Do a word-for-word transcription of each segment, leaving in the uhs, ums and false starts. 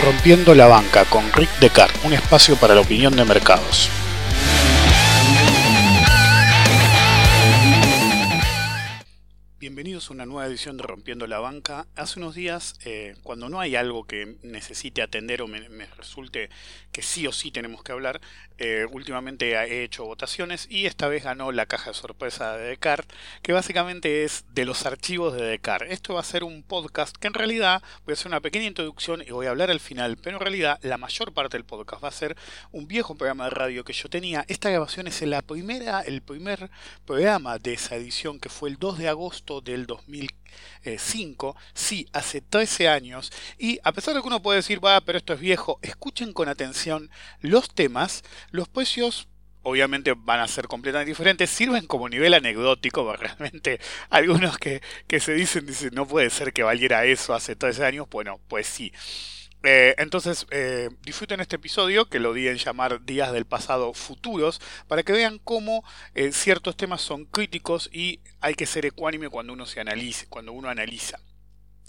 Rompiendo la banca con Rick Descartes, un espacio para la opinión de mercados. Bienvenidos a una nueva edición de Rompiendo la Banca. Hace unos días, eh, cuando no hay algo que necesite atender o me, me resulte que sí o sí tenemos que hablar, eh, últimamente he hecho votaciones y esta vez ganó la caja de sorpresa de Descartes, que básicamente es de los archivos de Descartes. Esto va a ser un podcast que en realidad voy a hacer una pequeña introducción y voy a hablar al final, pero en realidad la mayor parte del podcast va a ser un viejo programa de radio que yo tenía. Esta grabación es la primera, el primer programa de esa edición, que fue el dos de agosto del dos mil cinco, sí, hace trece años, y a pesar de que uno puede decir, va, pero esto es viejo, escuchen con atención los temas, los precios obviamente van a ser completamente diferentes, sirven como nivel anecdótico, porque realmente algunos que, que se dicen, dicen, no puede ser que valiera eso hace trece años, bueno, pues sí. Eh, entonces eh, disfruten este episodio, que lo di en llamar Días del Pasado Futuros, para que vean cómo eh, ciertos temas son críticos y hay que ser ecuánime cuando uno se analice, cuando uno analiza.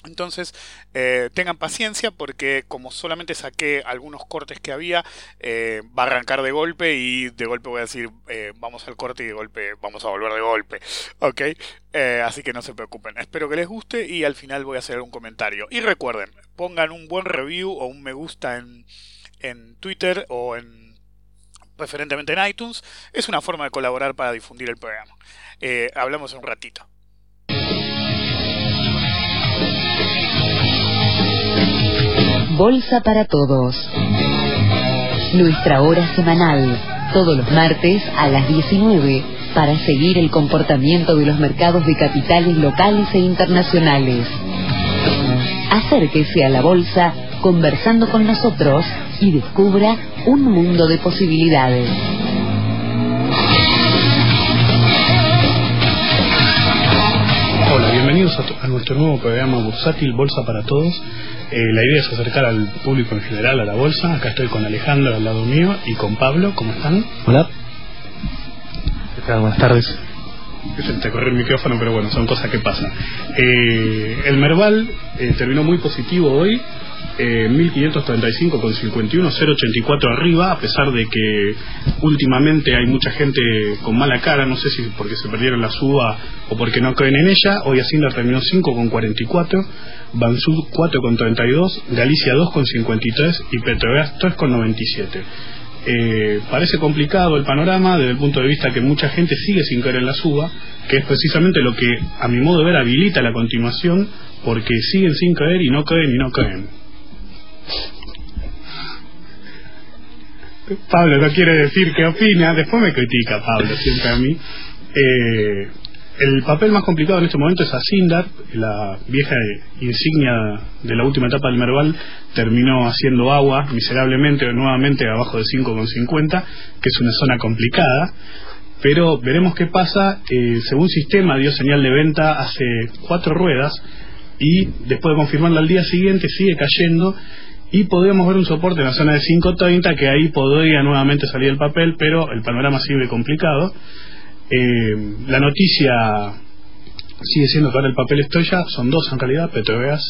Entonces eh, tengan paciencia, porque como solamente saqué algunos cortes que había, eh, va a arrancar de golpe y de golpe voy a decir eh, vamos al corte y de golpe vamos a volver de golpe, ok, eh, así que no se preocupen, espero que les guste y al final voy a hacer un comentario. Y recuerden, pongan un buen review o un me gusta en, en Twitter o en preferentemente en iTunes, es una forma de colaborar para difundir el programa. Eh, hablamos en un ratito. Bolsa para todos. Nuestra hora semanal, todos los martes a las diecinueve, para seguir el comportamiento de los mercados de capitales locales e internacionales. Acérquese a la bolsa conversando con nosotros y descubra un mundo de posibilidades. Hola, bienvenidos a, a nuestro nuevo programa bursátil Bolsa para Todos. Eh, la idea es acercar al público en general a la bolsa. Acá estoy con Alejandro al lado mío y con Pablo. ¿Cómo están? Hola. ¿Qué tal? Buenas tardes. Se te corrió el micrófono, pero bueno, son cosas que pasan. Eh, el Merval eh, terminó muy positivo hoy, eh, mil quinientos treinta y cinco con cincuenta y uno, cero coma ochenta y cuatro arriba, a pesar de que últimamente hay mucha gente con mala cara, no sé si porque se perdieron la suba o porque no creen en ella. Hoy Acindar terminó cinco con cuarenta y cuatro, Bansú cuatro con treinta y dos, Galicia dos con cincuenta y tres y Petrobras tres con noventa y siete. Eh, parece complicado el panorama desde el punto de vista que mucha gente sigue sin caer en la suba, que es precisamente lo que a mi modo de ver habilita la continuación, porque siguen sin caer y no caen y no caen. Pablo no quiere decir qué opina, después me critica Pablo siempre a mí. eh, el papel más complicado en este momento es Acindar, la vieja insignia de la última etapa del Merval, terminó haciendo agua miserablemente, nuevamente abajo de cinco con cincuenta, que es una zona complicada, pero veremos qué pasa. eh, según Sistema dio señal de venta hace cuatro ruedas y después de confirmarla al día siguiente sigue cayendo y podríamos ver un soporte en la zona de cinco treinta, que ahí podría nuevamente salir el papel, pero el panorama sigue complicado. Eh, la noticia sigue siendo que ahora el papel estrella son dos en realidad, Petrobras,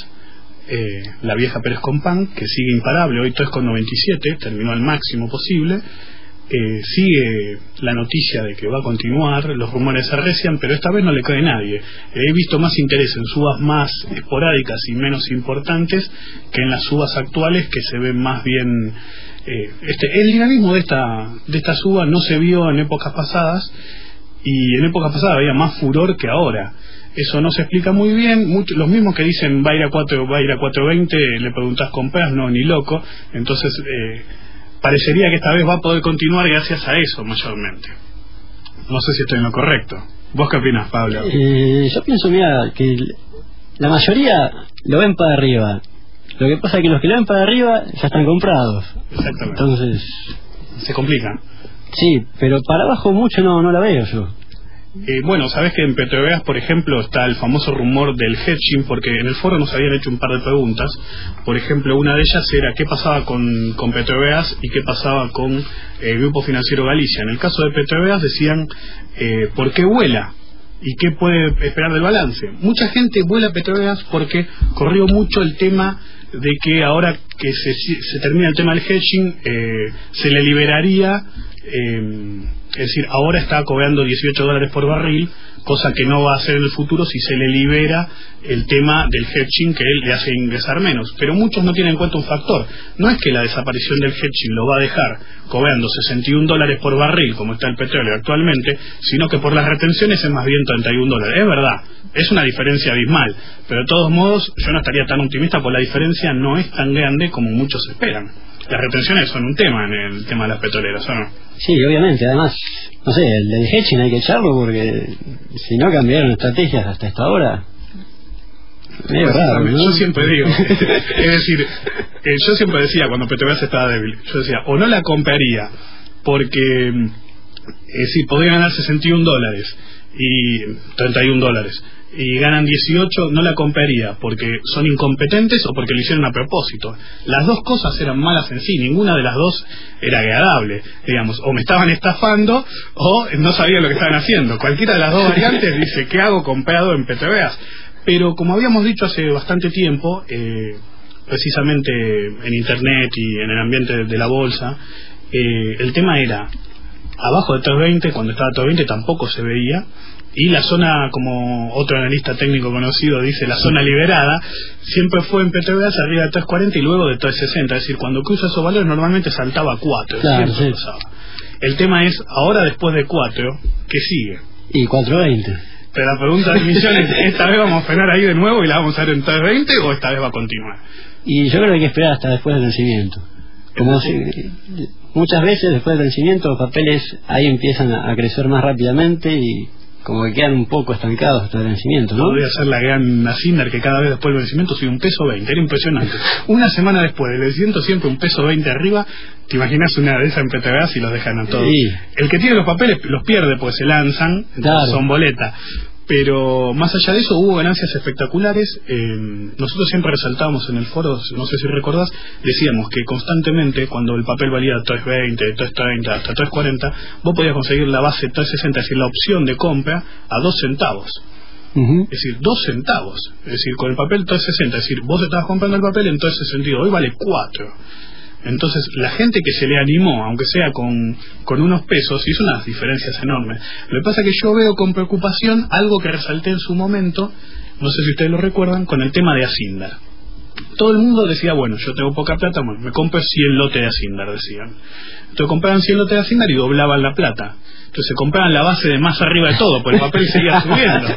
eh, la vieja Pérez Compán, que sigue imparable, hoy tres con noventa y siete, terminó al máximo posible. eh, sigue la noticia de que va a continuar, los rumores se arrecian, pero esta vez no le cae nadie. eh, he visto más interés en subas más esporádicas y menos importantes que en las subas actuales, que se ven más bien. eh, este, el dinamismo de esta, de esta suba no se vio en épocas pasadas, y en época pasada había más furor que ahora. Eso no se explica muy bien. Mucho, los mismos que dicen va a ir a cuatro, va a ir a cuatro veinte, le preguntás compras, no, ni loco. Entonces eh, parecería que esta vez va a poder continuar gracias a eso mayormente. No sé si estoy en lo correcto. ¿Vos qué opinás, Pablo? Eh, yo pienso, mira, que la mayoría lo ven para arriba. Lo que pasa es que los que lo ven para arriba ya están comprados. Exactamente. Entonces se complica. Sí, pero para abajo mucho no no la veo yo. Eh, bueno, sabés que en Petrobras, por ejemplo, está el famoso rumor del hedging, porque en el foro nos habían hecho un par de preguntas. Por ejemplo, una de ellas era qué pasaba con, con Petrobras y qué pasaba con el Grupo Financiero Galicia. En el caso de Petrobras decían, eh, ¿por qué vuela? ¿Y qué puede esperar del balance? Mucha gente vuela Petrobras porque corrió mucho el tema de que ahora que se, se termina el tema del hedging, eh, se le liberaría... Eh, es decir, ahora está cobrando dieciocho dólares por barril, cosa que no va a ser en el futuro si se le libera el tema del hedging, que él le hace ingresar menos. Pero muchos no tienen en cuenta un factor. No es que la desaparición del hedging lo va a dejar cobrando sesenta y un dólares por barril, como está el petróleo actualmente, sino que por las retenciones es más bien treinta y un dólares. Es verdad, es una diferencia abismal, pero de todos modos yo no estaría tan optimista, porque la diferencia no es tan grande como muchos esperan. Las retenciones son un tema en el tema de las petroleras, ¿o no? Sí, obviamente. Además, no sé, el del hedging hay que echarlo, porque si no cambiaron estrategias hasta esta hora. Es verdad, ¿no? Yo siempre digo, es decir, yo siempre decía cuando Petrobras estaba débil, yo decía, o no la compraría, porque es decir, podría ganar sesenta y un dólares y treinta y un dólares. Y ganan dieciocho, no la compraría porque son incompetentes o porque lo hicieron a propósito. Las dos cosas eran malas en sí, ninguna de las dos era agradable, digamos, o me estaban estafando o no sabía lo que estaban haciendo. Cualquiera de las dos variantes dice, ¿qué hago comprado en Petrobras? Pero como habíamos dicho hace bastante tiempo, eh, precisamente en internet y en el ambiente de la bolsa, eh, el tema era abajo de tres veinte, cuando estaba tres veinte tampoco se veía. Y la zona, como otro analista técnico conocido dice, la zona liberada, siempre fue en Petrobras arriba de tres cuarenta y luego de tres sesenta. Es decir, cuando cruza esos valores normalmente saltaba a cuatro. Claro, sí. El tema es, ahora después de cuatro, ¿qué sigue? Y cuatro veinte. Pero la pregunta del millón es, ¿esta vez vamos a frenar ahí de nuevo y la vamos a ver en tres veinte o esta vez va a continuar? Y yo creo que hay que esperar hasta después del vencimiento. Como si, muchas veces después del vencimiento los papeles ahí empiezan a crecer más rápidamente y... como que quedan un poco estancados hasta el vencimiento, ¿no? Podría ser la gran Acindar, que cada vez después del vencimiento subió un peso veinte, era impresionante. Una semana después del vencimiento siempre un peso veinte arriba. Te imaginas una de esas en Petrobras y los dejan a todos. Sí. El que tiene los papeles los pierde porque se lanzan, claro. Son boleta. Pero más allá de eso hubo ganancias espectaculares. Eh, nosotros siempre resaltábamos en el foro, no sé si recordás, decíamos que constantemente cuando el papel valía tres veinte, tres treinta, hasta tres cuarenta, vos podías conseguir la base tres sesenta, es decir, la opción de compra a dos centavos. Uh-huh. Es decir, dos centavos. Es decir, con el papel tres sesenta, es decir, vos estabas comprando el papel en tres sesenta y dos, hoy vale cuatro. Entonces la gente que se le animó, aunque sea con, con unos pesos, hizo unas diferencias enormes. Lo que pasa es que yo veo con preocupación algo que resalté en su momento, no sé si ustedes lo recuerdan, con el tema de Acindar. Todo el mundo decía, bueno, yo tengo poca plata, bueno, me compro cien lotes de Acindar, decían. Entonces compraban cien lotes de Acindar y doblaban la plata. Entonces compraban la base de más arriba de todo, porque el papel seguía subiendo.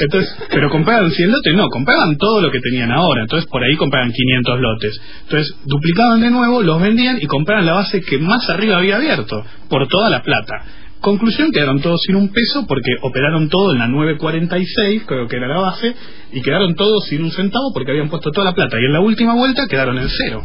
Entonces, pero compraban cien lotes, no, compraban todo lo que tenían ahora. Entonces por ahí compraban quinientos lotes. Entonces duplicaban de nuevo, los vendían y compraban la base que más arriba había abierto, por toda la plata. Conclusión, quedaron todos sin un peso porque operaron todo en la nueve cuarenta y seis, creo que era la base, y quedaron todos sin un centavo porque habían puesto toda la plata. Y en la última vuelta quedaron en cero.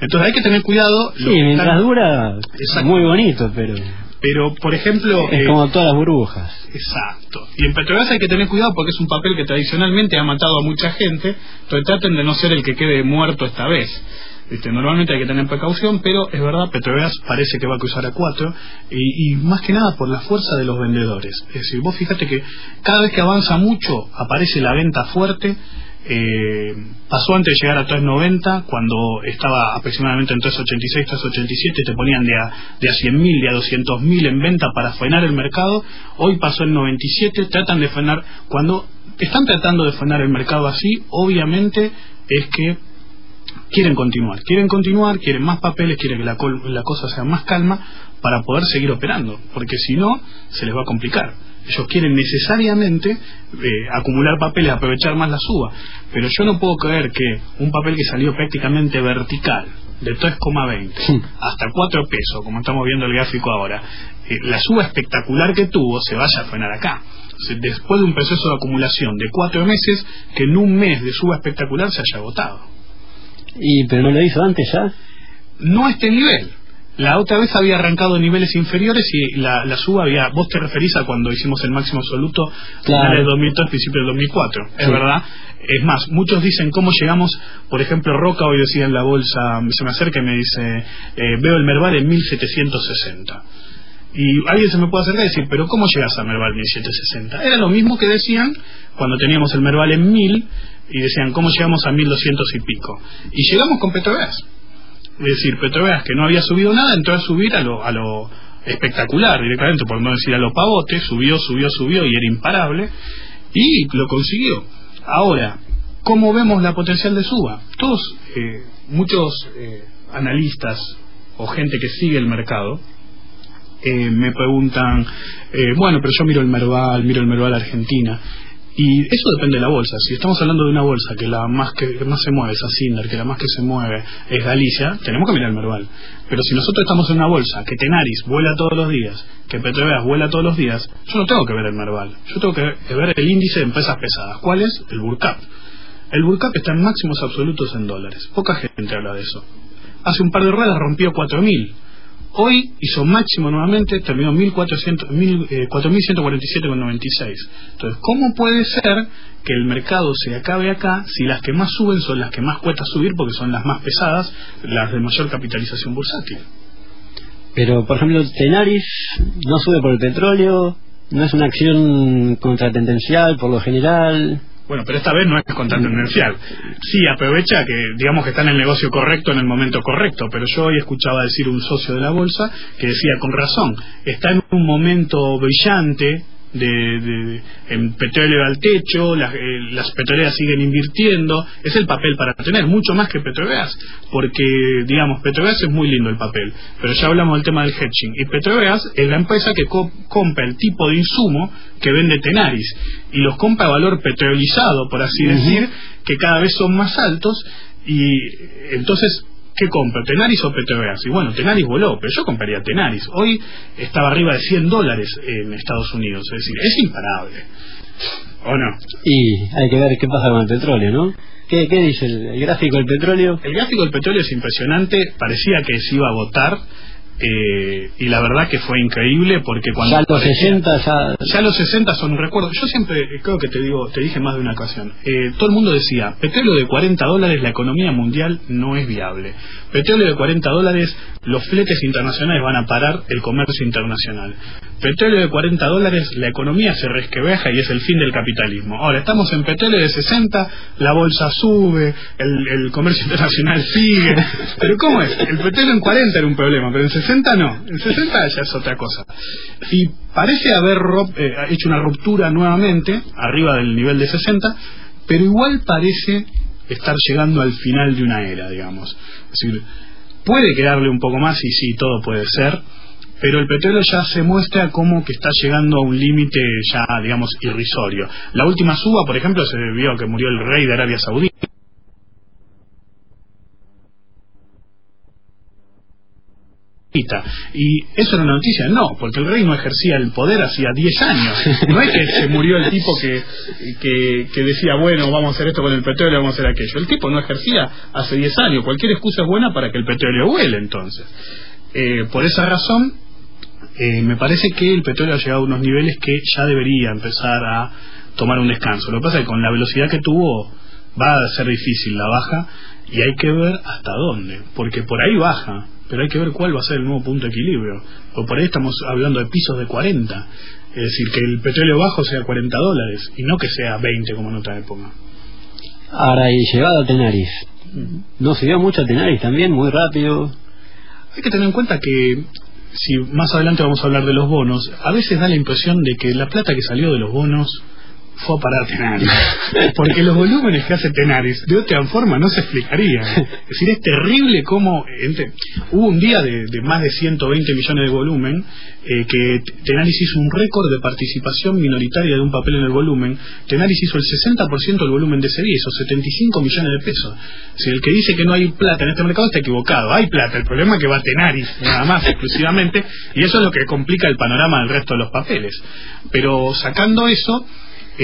Entonces hay que tener cuidado. Sí, mientras están... dura, es muy bonito, pero... Pero, por ejemplo... Es eh, como todas las burbujas. Exacto. Y en Petrobras hay que tener cuidado porque es un papel que tradicionalmente ha matado a mucha gente. Entonces traten de no ser el que quede muerto esta vez. Este, normalmente hay que tener precaución, pero es verdad, Petrobras parece que va a cruzar a cuatro y, y más que nada por la fuerza de los vendedores. Es decir, vos fíjate que cada vez que avanza mucho aparece la venta fuerte. Eh, pasó antes de llegar a tres noventa, cuando estaba aproximadamente en tres ochenta y seis, tres ochenta y siete, te ponían de a, de a cien mil, de a doscientos mil en venta para frenar el mercado. Hoy pasó en noventa y siete, tratan de frenar. Cuando están tratando de frenar el mercado así, obviamente es que quieren continuar, quieren continuar, quieren más papeles, quieren que la, col- la cosa sea más calma para poder seguir operando, porque si no, se les va a complicar. Ellos quieren necesariamente eh, acumular papeles, aprovechar más la suba, pero yo no puedo creer que un papel que salió prácticamente vertical, de tres veinte sí. hasta cuatro pesos, como estamos viendo el gráfico ahora, eh, la suba espectacular que tuvo se vaya a frenar acá. Después de un proceso de acumulación de cuatro meses, que en un mes de suba espectacular se haya agotado. ¿Y pero no lo hizo antes ya? No a este nivel. La otra vez había arrancado en niveles inferiores y la, la suba había... Vos te referís a cuando hicimos el máximo absoluto, claro, final del dos mil tres, principio del dos mil cuatro, sí. Es verdad. Es más, muchos dicen cómo llegamos, por ejemplo, Roca hoy decía en la bolsa, se me acerca y me dice, eh, veo el Merval en mil setecientos sesenta. Y alguien se me puede acercar y decir, pero ¿cómo llegas a Merval mil setecientos sesenta? Era lo mismo que decían cuando teníamos el Merval en mil y decían, ¿cómo llegamos a mil doscientos y pico? Y llegamos con Petrobras. Es decir, Petrobras, que no había subido nada, entró a subir a lo, a lo espectacular directamente, por no decir a lo pavote, subió, subió, subió y era imparable, y lo consiguió. Ahora, ¿cómo vemos la potencial de suba? Todos, eh, muchos eh, analistas o gente que sigue el mercado, eh, me preguntan, eh, bueno, pero yo miro el Merval, miro el Merval Argentina. Y eso depende de la bolsa. Si estamos hablando de una bolsa que la más que, que más se mueve es Acindar, que la más que se mueve es Galicia, tenemos que mirar el Merval. Pero si nosotros estamos en una bolsa que Tenaris vuela todos los días, que Petrobras vuela todos los días, yo no tengo que ver el Merval. Yo tengo que ver el índice de empresas pesadas. ¿Cuál es? El Burcap. El Burcap está en máximos absolutos en dólares. Poca gente habla de eso. Hace un par de ruedas rompió cuatro mil. Hoy hizo máximo nuevamente, terminó cuatro mil ciento cuarenta y siete con noventa y seis. Entonces, ¿cómo puede ser que el mercado se acabe acá si las que más suben son las que más cuesta subir porque son las más pesadas, las de mayor capitalización bursátil? Pero, por ejemplo, Tenaris no sube por el petróleo, no es una acción contratendencial por lo general... Bueno, pero esta vez no es contratendencial. Sí, aprovecha que, digamos, que está en el negocio correcto en el momento correcto, pero yo hoy escuchaba decir un socio de la bolsa que decía, con razón, está en un momento brillante, de, de, en petróleo al techo, las, eh, las petroleras siguen invirtiendo, es el papel para tener, mucho más que Petrobras, porque, digamos, Petrobras es muy lindo el papel, pero ya hablamos del tema del hedging, y Petrobras es la empresa que co compra el tipo de insumo que vende Tenaris, y los compra a valor petrolizado, por así uh-huh. decir, que cada vez son más altos, y entonces, ¿qué compro? ¿Tenaris o Petrobras? Y bueno, Tenaris voló, pero yo compraría Tenaris. Hoy estaba arriba de cien dólares en Estados Unidos, es decir, es imparable. ¿O no? Y hay que ver qué pasa con el petróleo, ¿no? ¿Qué, qué dice el, el gráfico del petróleo? El gráfico del petróleo es impresionante, parecía que se iba a agotar. Eh, y la verdad que fue increíble porque cuando ya los sesenta ya... ya los sesenta son un recuerdo. Yo siempre creo que te digo, te dije más de una ocasión, eh, todo el mundo decía, petróleo de cuarenta dólares, la economía mundial no es viable, petróleo de cuarenta dólares, los fletes internacionales van a parar el comercio internacional, petróleo de cuarenta dólares, la economía se resquebraja y es el fin del capitalismo. Ahora estamos en petróleo de sesenta, la bolsa sube, el, el comercio internacional sigue, pero ¿cómo es? El petróleo en cuarenta era un problema, pero en sesenta no, en sesenta ya es otra cosa. Y parece haber eh, hecho una ruptura nuevamente arriba del nivel de sesenta, pero igual parece estar llegando al final de una era, digamos. Es decir, puede quedarle un poco más y sí, todo puede ser, pero el petróleo ya se muestra como que está llegando a un límite ya, digamos, irrisorio. La última suba, por ejemplo, se vio que murió el rey de Arabia Saudita. Y eso era una noticia, no, porque el rey no ejercía el poder hacía diez años. No es que se murió el tipo que, que, que decía, bueno, vamos a hacer esto con el petróleo, vamos a hacer aquello. El tipo no ejercía hace diez años. Cualquier excusa es buena para que el petróleo huele, entonces. Eh, por esa razón, eh, me parece que el petróleo ha llegado a unos niveles que ya debería empezar a tomar un descanso. Lo que pasa es que con la velocidad que tuvo va a ser difícil la baja y hay que ver hasta dónde, porque por ahí baja. Pero hay que ver cuál va a ser el nuevo punto de equilibrio. O por ahí estamos hablando de pisos de cuarenta. Es decir, que el petróleo bajo sea cuarenta dólares y no que sea veinte como en otra época. Ahora, y llegado a Tenaris. No se dio mucho a Tenaris también, muy rápido. Hay que tener en cuenta que, si más adelante vamos a hablar de los bonos, a veces da la impresión de que la plata que salió de los bonos fue a parar Tenaris, porque los volúmenes que hace Tenaris de otra forma no se explicarían. Es decir, es terrible cómo ente, hubo un día de, de más de ciento veinte millones de volumen, eh, que Tenaris hizo un récord de participación minoritaria de un papel en el volumen. Tenaris hizo el sesenta por ciento del volumen de ese día, hizo setenta y cinco millones de pesos. Si el que dice que no hay plata en este mercado está equivocado, hay plata, el problema es que va Tenaris nada más exclusivamente, y eso es lo que complica el panorama del resto de los papeles. Pero sacando eso,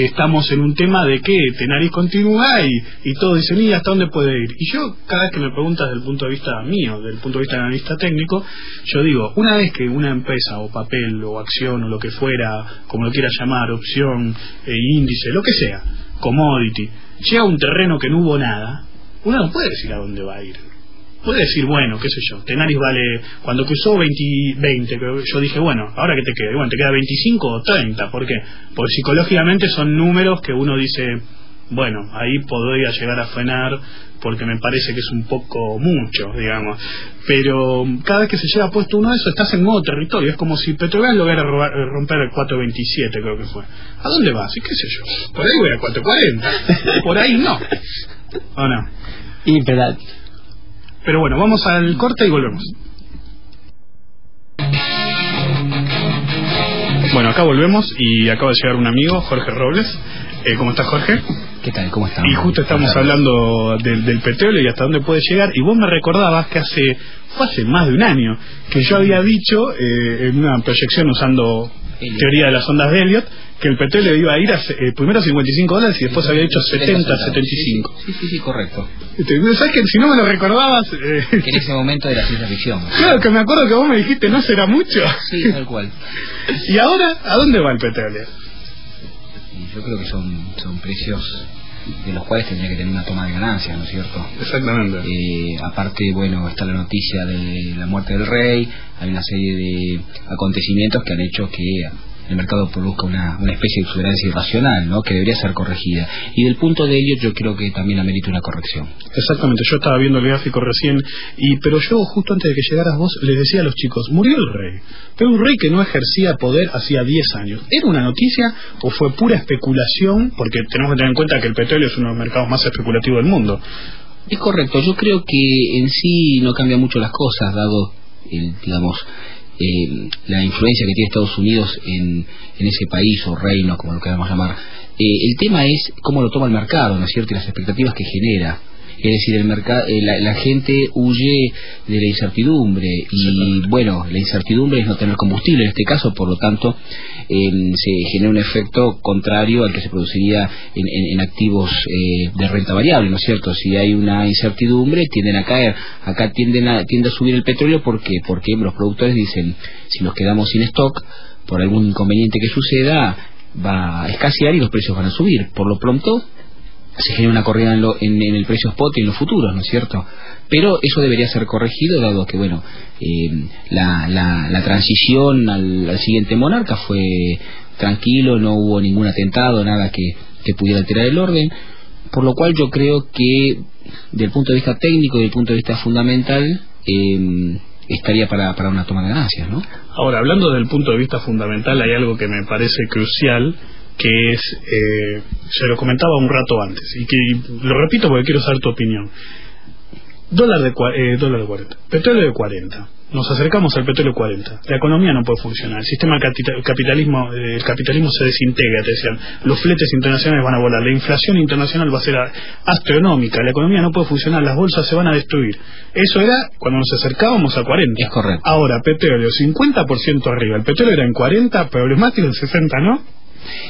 estamos en un tema de que Tenaris continúa y, y todos dicen, ¿y hasta dónde puede ir? Y yo, cada vez que me preguntas desde el punto de vista mío, desde el punto de vista de analista técnico, yo digo, una vez que una empresa o papel o acción o lo que fuera, como lo quiera llamar, opción, eh, índice, lo que sea, commodity, llega a un terreno que no hubo nada, uno no puede decir a dónde va a ir. Puede decir, bueno, qué sé yo, Tenaris vale, cuando cruzó veinte, veinte, yo dije, bueno, ahora que te queda, bueno, te queda veinticinco o treinta, ¿por qué? Porque psicológicamente son números que uno dice, bueno, ahí podría llegar a frenar, porque me parece que es un poco mucho, digamos. Pero cada vez que se lleva puesto uno de esos, estás en nuevo territorio. Es como si Petrobras lograra robar, romper el cuatro veintisiete, creo que fue. ¿A dónde vas? ¿Y qué sé yo? Por ahí voy a cuatro cuarenta. Por ahí no. ¿O no? Impedal. Pero bueno, vamos al corte y volvemos. Bueno, acá volvemos y acaba de llegar un amigo, Jorge Robles. Eh, ¿Cómo estás, Jorge? ¿Qué tal? ¿Cómo estás? Y justo estamos hablando del, del petróleo y hasta dónde puede llegar. Y vos me recordabas que hace, fue hace más de un año que yo había dicho eh, en una proyección usando Elliott. Teoría de las ondas de Elliott, que el petróleo iba a ir a, eh, primero a cincuenta y cinco dólares y después sí, había hecho setenta, setenta, setenta, setenta, setenta, setenta, setenta y cinco. Sí, sí, sí, correcto. Este, ¿sabes que si no me lo recordabas? Eh... Que en ese momento era ciencia ficción. Claro, que me acuerdo que vos me dijiste, ¿no será mucho? Sí, tal cual. ¿Y ahora a dónde va el petróleo? Yo creo que son, son precios de los cuales tendría que tener una toma de ganancias, ¿no es cierto? Exactamente. Eh, aparte, bueno, está la noticia de la muerte del rey, hay una serie de acontecimientos que han hecho que el mercado produzca una, una especie de exuberancia irracional, ¿no?, que debería ser corregida. Y del punto de ello yo creo que también amerita una corrección. Exactamente, yo estaba viendo el gráfico recién, y pero yo justo antes de que llegaras vos les decía a los chicos, murió el rey, pero un rey que no ejercía poder hacía diez años. ¿Era una noticia o fue pura especulación? Porque tenemos que tener en cuenta que el petróleo es uno de los mercados más especulativos del mundo. Es correcto, yo creo que en sí no cambia mucho las cosas, dado, el, digamos... Eh, la influencia que tiene Estados Unidos en, en ese país o reino, como lo queramos llamar. Eh, el tema es cómo lo toma el mercado, ¿no es cierto?, y las expectativas que genera. Es decir, el mercado, eh, la, la gente huye de la incertidumbre y, bueno, la incertidumbre es no tener combustible en este caso, por lo tanto, eh, se genera un efecto contrario al que se produciría en, en, en activos eh, de renta variable, ¿no es cierto? Si hay una incertidumbre, tienden a caer. Acá tienden a, tiende a subir el petróleo, ¿por qué? Porque los productores dicen, si nos quedamos sin stock, por algún inconveniente que suceda, va a escasear y los precios van a subir. Por lo pronto, se genera una corrida en, lo, en, en el precio spot y en los futuros, ¿no es cierto? Pero eso debería ser corregido, dado que, bueno, eh, la, la, la transición al, al siguiente monarca fue tranquilo, no hubo ningún atentado, nada que, que pudiera alterar el orden, por lo cual yo creo que, del punto de vista técnico y del punto de vista fundamental, eh, estaría para, para una toma de ganancias, ¿no? Ahora, hablando del punto de vista fundamental, hay algo que me parece crucial, que es, eh, se lo comentaba un rato antes, y que y lo repito porque quiero saber tu opinión. Dólar de, eh, dólar de cuarenta, petróleo de cuarenta, nos acercamos al petróleo de cuarenta, la economía no puede funcionar, el sistema capital, capitalismo, eh, el capitalismo se desintegra, te decían, los fletes internacionales van a volar, la inflación internacional va a ser astronómica, la economía no puede funcionar, las bolsas se van a destruir. Eso era cuando nos acercábamos a cuarenta. Es correcto. Ahora, petróleo cincuenta por ciento arriba, el petróleo era en cuarenta, problemático en sesenta, ¿no?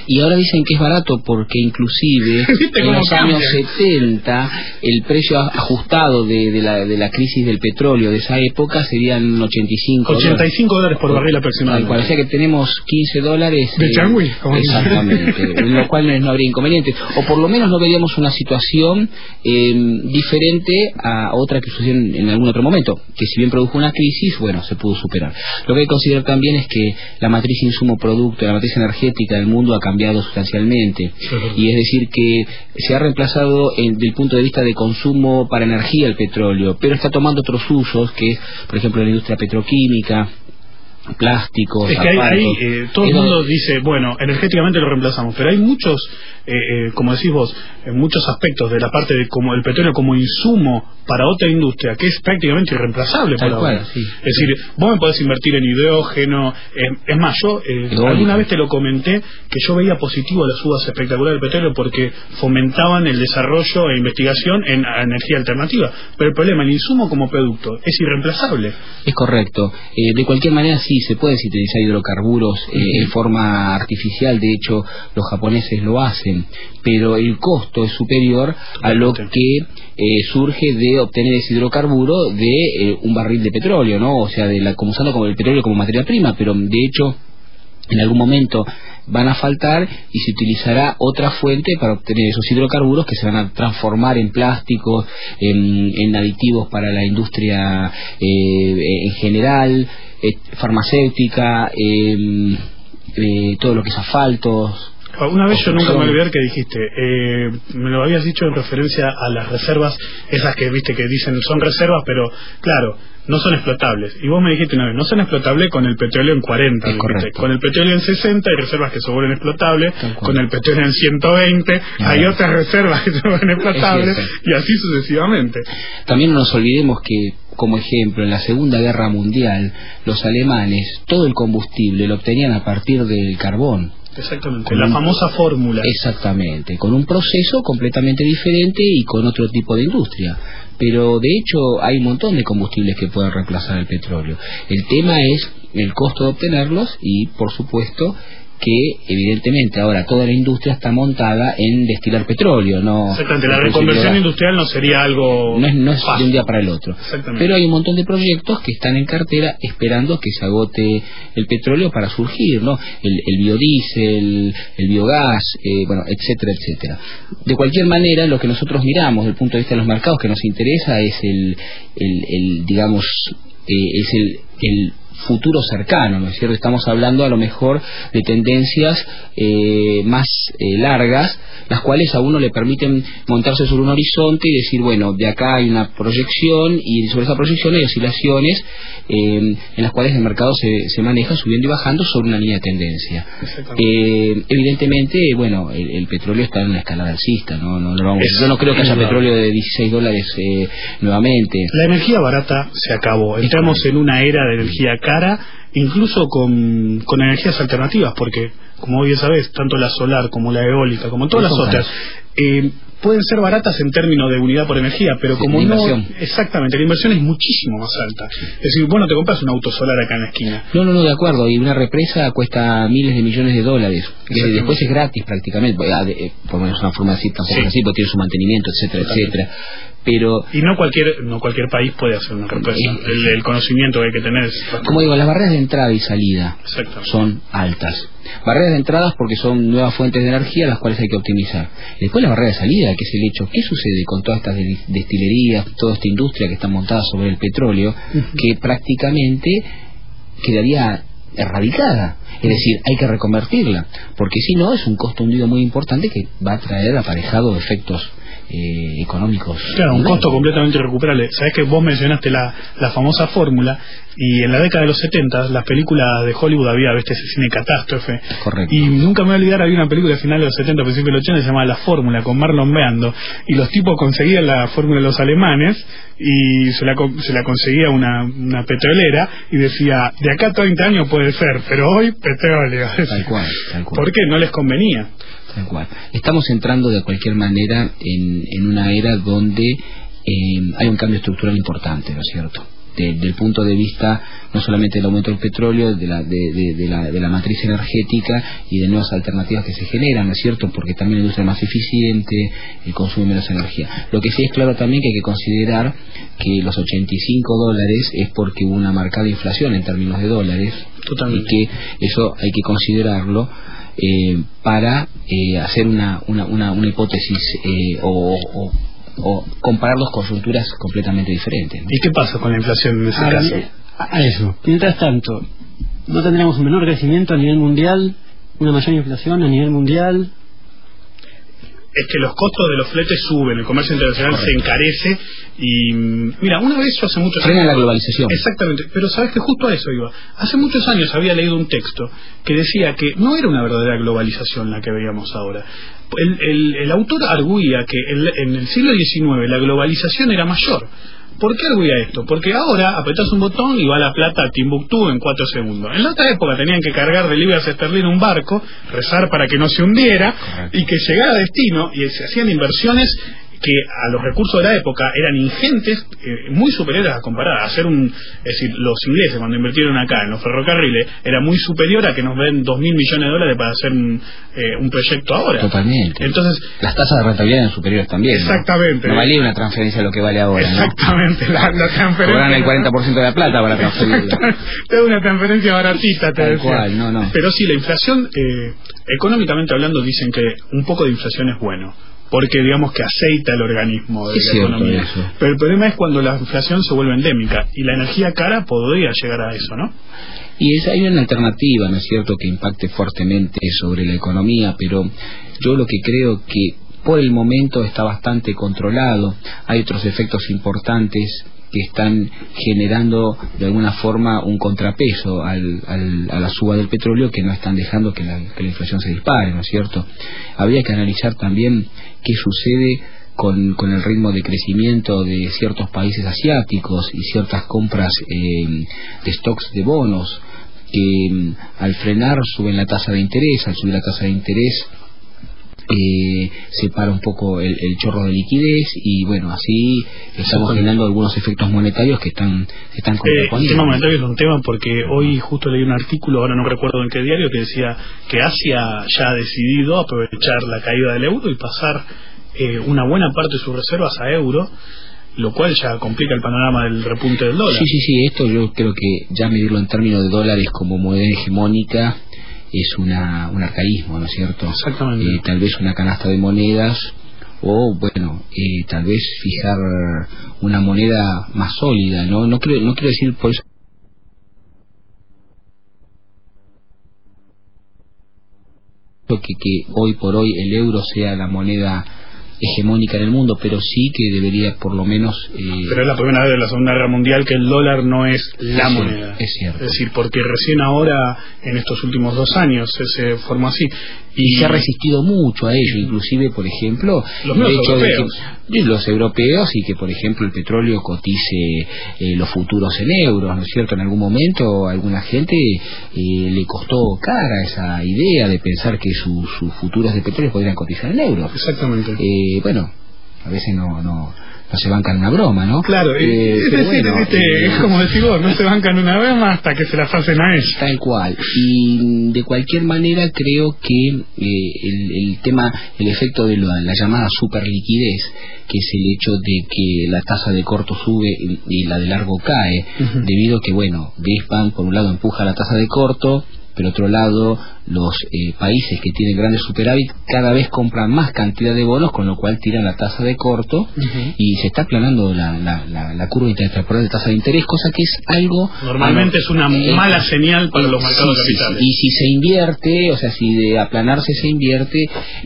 Y ahora dicen que es barato porque inclusive en los años setenta el precio ajustado de, de, la, de la crisis del petróleo de esa época serían ochenta y cinco dólares por barril aproximadamente. O sea que tenemos quince dólares de eh, changui. Exactamente, en lo cual no, no habría inconveniente. O por lo menos no veríamos una situación eh, diferente a otra que sucedió en, en algún otro momento, que si bien produjo una crisis, bueno, se pudo superar. Lo que hay que considerar también es que la matriz insumo-producto, la matriz energética del mundo ha cambiado sustancialmente, y es decir que se ha reemplazado en, del punto de vista de consumo para energía el petróleo, pero está tomando otros usos, que es, por ejemplo, la industria petroquímica, plásticos. Es que hay, hay, eh, todo el mundo dice, bueno, energéticamente lo reemplazamos, pero hay muchos, eh, eh, como decís vos, en muchos aspectos de la parte de como el petróleo como insumo para otra industria que es prácticamente irreemplazable por ahora. Sí. Es decir, vos me podés invertir en hidrógeno, eh, es más, yo eh, alguna vez te lo comenté que yo veía positivo las subas espectaculares del petróleo porque fomentaban el desarrollo e investigación en energía alternativa, pero el problema, el insumo como producto es irreemplazable. Es correcto, eh, de cualquier manera sí. sí, se puede sintetizar hidrocarburos eh, uh-huh. en forma artificial, de hecho los japoneses lo hacen, pero el costo es superior a lo que eh, surge de obtener ese hidrocarburo de eh, un barril de petróleo, ¿no? O sea, de la, como usando como el petróleo como materia prima, pero de hecho en algún momento van a faltar y se utilizará otra fuente para obtener esos hidrocarburos que se van a transformar en plásticos, en, en aditivos para la industria eh, en general, eh, farmacéutica, eh, eh, todo lo que es asfaltos. Una vez yo nunca me voy a olvidar que dijiste, eh, me lo habías dicho en referencia a las reservas, esas que viste que dicen son reservas, pero claro, no son explotables. Y vos me dijiste una vez, no son explotables con el petróleo en cuarenta, con el petróleo en sesenta, hay reservas que se vuelven explotables, con el petróleo en ciento veinte, ah, hay otras reservas que se vuelven explotables, y así sucesivamente. También no nos olvidemos que, como ejemplo, en la Segunda Guerra Mundial, los alemanes, todo el combustible lo obtenían a partir del carbón. Exactamente, con la un, famosa fórmula. Exactamente, con un proceso completamente diferente y con otro tipo de industria. Pero de hecho hay un montón de combustibles que pueden reemplazar el petróleo. El tema es el costo de obtenerlos y, por supuesto, que evidentemente ahora toda la industria está montada en destilar petróleo. No, exactamente, la reconversión industrial no sería algo no es, no es de un día para el otro, pero hay un montón de proyectos que están en cartera esperando que se agote el petróleo para surgir, ¿no? el, el biodiesel, el biogás, eh, bueno, etcétera, etcétera. De cualquier manera, lo que nosotros miramos desde el punto de vista de los mercados que nos interesa es el, el, el digamos, eh, es el, el futuro cercano, ¿no es cierto? Estamos hablando a lo mejor de tendencias eh, más eh, largas, las cuales a uno le permiten montarse sobre un horizonte y decir, bueno, de acá hay una proyección y sobre esa proyección hay oscilaciones eh, en las cuales el mercado se, se maneja subiendo y bajando sobre una línea de tendencia. Eh, evidentemente, bueno, el, el petróleo está en una escalada alcista, ¿no? No, no, no, yo no creo que haya petróleo de dieciséis dólares eh, nuevamente. La energía barata se acabó, entramos en una era de energía cara, incluso con, con energías alternativas, porque como bien sabés, tanto la solar como la eólica, como todas las otras, eh, pueden ser baratas en términos de unidad por energía, pero sí, como no, exactamente, la inversión es muchísimo más alta. Es decir, vos no te compras un auto solar acá en la esquina. No, no, no, de acuerdo, y una represa cuesta miles de millones de dólares, y después es gratis prácticamente, por lo menos una forma de decir, tampoco es así, porque tiene su mantenimiento, etcétera, etcétera. Pero y no cualquier no cualquier país puede hacer una represa. El, el conocimiento que hay que tener es como digo, las barreras de entrada y salida son altas. Barreras de entrada porque son nuevas fuentes de energía las cuales hay que optimizar. Después la barrera de salida, que es el hecho, ¿qué sucede con todas estas destilerías, toda esta industria que está montada sobre el petróleo, que prácticamente quedaría erradicada? Es decir, hay que reconvertirla, porque si no es un costo hundido muy importante que va a traer aparejado efectos Eh, económicos. Claro, un costo completamente recuperable. Sabés que vos mencionaste la, la famosa fórmula, y en la década de los setenta las películas de Hollywood había este cine catástrofe. Correcto. Y nunca me voy a olvidar, había una película de finales de los setenta, principios de los ochenta, se llamaba La Fórmula, con Marlon Brando, y los tipos conseguían la fórmula de los alemanes y se la, se la conseguía una, una petrolera y decía, de acá a treinta años puede ser, pero hoy petróleo. Tal cual, tal cual. ¿Por qué? No les convenía. Estamos entrando de cualquier manera en, en una era donde eh, hay un cambio estructural importante, ¿no es cierto? Desde el punto de vista no solamente del aumento del petróleo, de la, de, de, de, la, de la matriz energética y de nuevas alternativas que se generan, ¿no es cierto? Porque también la industria es más eficiente, el consumo menos energía. Lo que sí es claro también que hay que considerar que los ochenta y cinco dólares es porque hubo una marcada inflación en términos de dólares. Totalmente. Y que eso hay que considerarlo. Eh, para eh, hacer una, una, una, una hipótesis eh, o, o, o comparar dos coyunturas completamente diferentes, ¿no? ¿Y qué pasa con la inflación en ese a, caso? A eso. Mientras tanto, no tendríamos un menor crecimiento a nivel mundial, una mayor inflación a nivel mundial. Es que los costos de los fletes suben, el comercio internacional Correcto. se encarece y... Mira, una vez yo hace muchos años... Frena la globalización. Exactamente, pero sabes que justo a eso iba. Hace muchos años había leído un texto que decía que no era una verdadera globalización la que veíamos ahora. El, el, el autor arguía que en, en el siglo diecinueve la globalización era mayor. ¿Por qué arguía esto? Porque ahora apretás un botón y va la plata a Timbuktu en cuatro segundos. En la otra época tenían que cargar de libras esterlinas un barco, rezar para que no se hundiera, Correcto. y que llegara a destino, y se hacían inversiones que a los recursos de la época eran ingentes, eh, muy superiores a comparar. Hacer un, es decir, los ingleses cuando invirtieron acá en los ferrocarriles era muy superior a que nos den dos mil millones de dólares para hacer un, eh, un proyecto ahora. Totalmente. Entonces las tasas de rentabilidad eran superiores también. Exactamente. No, no valía una transferencia lo que vale ahora. Exactamente. ¿No? La, la transferencia. Cobran el cuarenta por ciento de la plata para transferir. Es una transferencia baratita, te decía. Cual, no, no. Pero sí, la inflación, eh, económicamente hablando, dicen que un poco de inflación es bueno, porque digamos que aceita el organismo de sí, la cierto, economía eso. Pero el problema es cuando la inflación se vuelve endémica, y la energía cara podría llegar a eso, ¿no? Y es, hay una alternativa, ¿no es cierto?, que impacte fuertemente sobre la economía, pero yo lo que creo que por el momento está bastante controlado. Hay otros efectos importantes que están generando de alguna forma un contrapeso al, al, a la suba del petróleo, que no están dejando que la, que la inflación se dispare, ¿no es cierto? Habría que analizar también qué sucede con, con el ritmo de crecimiento de ciertos países asiáticos y ciertas compras eh, de stocks de bonos, que al frenar suben la tasa de interés, al subir la tasa de interés Eh, separa un poco el, el chorro de liquidez, y bueno, así estamos generando algunos efectos monetarios que están se están eh, El tema monetario es un tema, porque hoy justo leí un artículo, ahora no recuerdo en qué diario, que decía que Asia ya ha decidido aprovechar la caída del euro y pasar eh, una buena parte de sus reservas a euro, lo cual ya complica el panorama del repunte del dólar. Sí, sí, sí, esto yo creo que ya medirlo en términos de dólares como moneda hegemónica es una, un arcaísmo, ¿no es cierto? Exactamente. Eh, tal vez una canasta de monedas, o bueno, eh, tal vez fijar una moneda más sólida, ¿no? No creo, no quiero decir por eso. Que, que hoy por hoy el euro sea la moneda hegemónica en el mundo, pero sí que debería por lo menos... Eh... Pero es la primera vez de la Segunda Guerra Mundial que el dólar no es la moneda. Es cierto. Es decir, porque recién ahora, en estos últimos dos años, se, se formó así. Y, y se ha resistido mucho a ello, inclusive, por ejemplo, los, los hecho europeos. De que, los europeos, y que, por ejemplo, el petróleo cotice eh, los futuros en euros, ¿no es cierto? En algún momento a alguna gente eh, le costó cara esa idea de pensar que sus su futuros de petróleo podrían cotizar en euros. Exactamente. Eh, bueno, a veces no... no no se bancan una broma, ¿no? Claro, eh, es decir, bueno, este, eh, es como decís vos, no se bancan una broma hasta que se las hacen a ellos. Tal cual. Y de cualquier manera creo que eh, el, el tema, el efecto de la, la llamada superliquidez, que es el hecho de que la tasa de corto sube y, y la de largo cae, uh-huh. debido a que, bueno, Bank por un lado empuja la tasa de corto, pero otro lado los eh, países que tienen grandes superávit cada vez compran más cantidad de bonos, con lo cual tiran la tasa de corto, uh-huh. y se está aplanando la, la, la, la curva intertemporal de tasa de interés, cosa que es algo... Normalmente es una eh, mala señal para eh, los mercados sí, capitales. Sí, sí. Y si se invierte, o sea, si de aplanarse se invierte,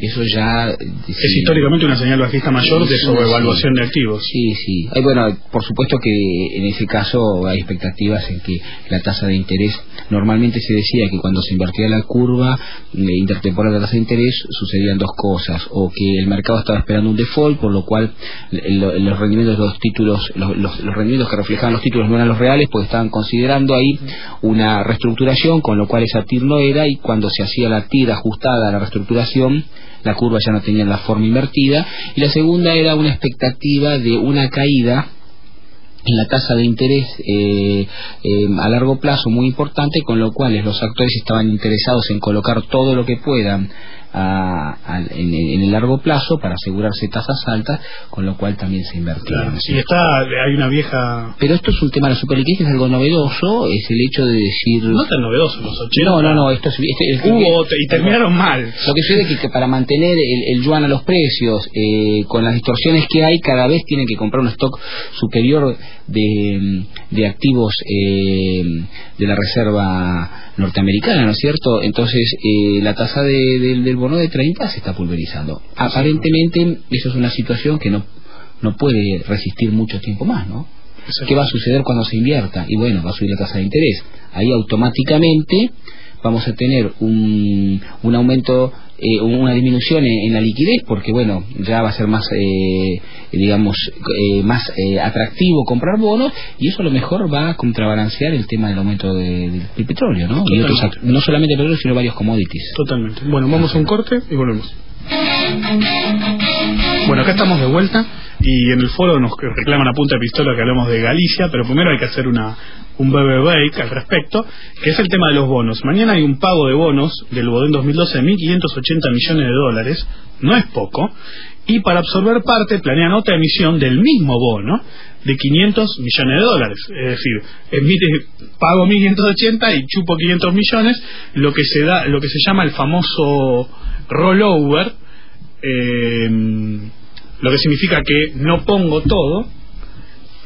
eso ya... Es sí, históricamente una señal bajista mayor de sobrevaluación sí, de activos. Sí, sí. Ay, bueno, por supuesto que en ese caso hay expectativas en que la tasa de interés, normalmente se decía que cuando se invertía la curva eh, intertemporal de tasa de interés sucedían dos cosas: o que el mercado estaba esperando un default, por lo cual lo, los rendimientos de los títulos, los, los, los rendimientos que reflejaban los títulos no eran los reales, pues estaban considerando ahí una reestructuración, con lo cual esa T I R no era, y cuando se hacía la T I R ajustada a la reestructuración, la curva ya no tenía la forma invertida. Y la segunda era una expectativa de una caída en la tasa de interés eh, eh, a largo plazo muy importante, con lo cual los actores estaban interesados en colocar todo lo que puedan a, a, en, en el largo plazo para asegurarse tasas altas, con lo cual también se invertían. Claro. ¿Sí? Y está, hay una vieja... Pero esto es un tema de la superliquidez, que es algo novedoso, es el hecho de decir... No tan novedoso, los ochenta. No, no, no, esto es... Esto es Hubo que, y terminaron mal. Lo que sucede es que, que para mantener el, el yuan a los precios, eh, con las distorsiones que hay, cada vez tienen que comprar un stock superior de, de activos eh, de la Reserva Norteamericana, ¿no es cierto? Entonces, eh, la tasa de, del, del bono de treinta se está pulverizando. Aparentemente, eso es una situación que no, no puede resistir mucho tiempo más, ¿no? ¿Qué va a suceder cuando se invierta? Y bueno, va a subir la tasa de interés. Ahí automáticamente vamos a tener un, un aumento, eh, una disminución en, en la liquidez, porque bueno, ya va a ser más, eh, digamos, eh, más eh, atractivo comprar bonos, y eso a lo mejor va a contrabalancear el tema del aumento de, del, del petróleo, ¿no? Y otros, no solamente petróleo, sino varios commodities. Totalmente. Bueno, vamos a un corte y volvemos. Bueno, acá estamos de vuelta y en el foro nos reclaman a punta de pistola que hablamos de Galicia, pero primero hay que hacer una un breve break al respecto, que es el tema de los bonos. Mañana hay un pago de bonos del BODEN dos mil doce de mil quinientos ochenta millones de dólares, no es poco, y para absorber parte planean otra emisión del mismo bono de quinientos millones de dólares, es decir, emite, pago mil quinientos ochenta y chupo quinientos millones, lo que se da, lo que se llama el famoso rollover, eh, lo que significa que no pongo todo,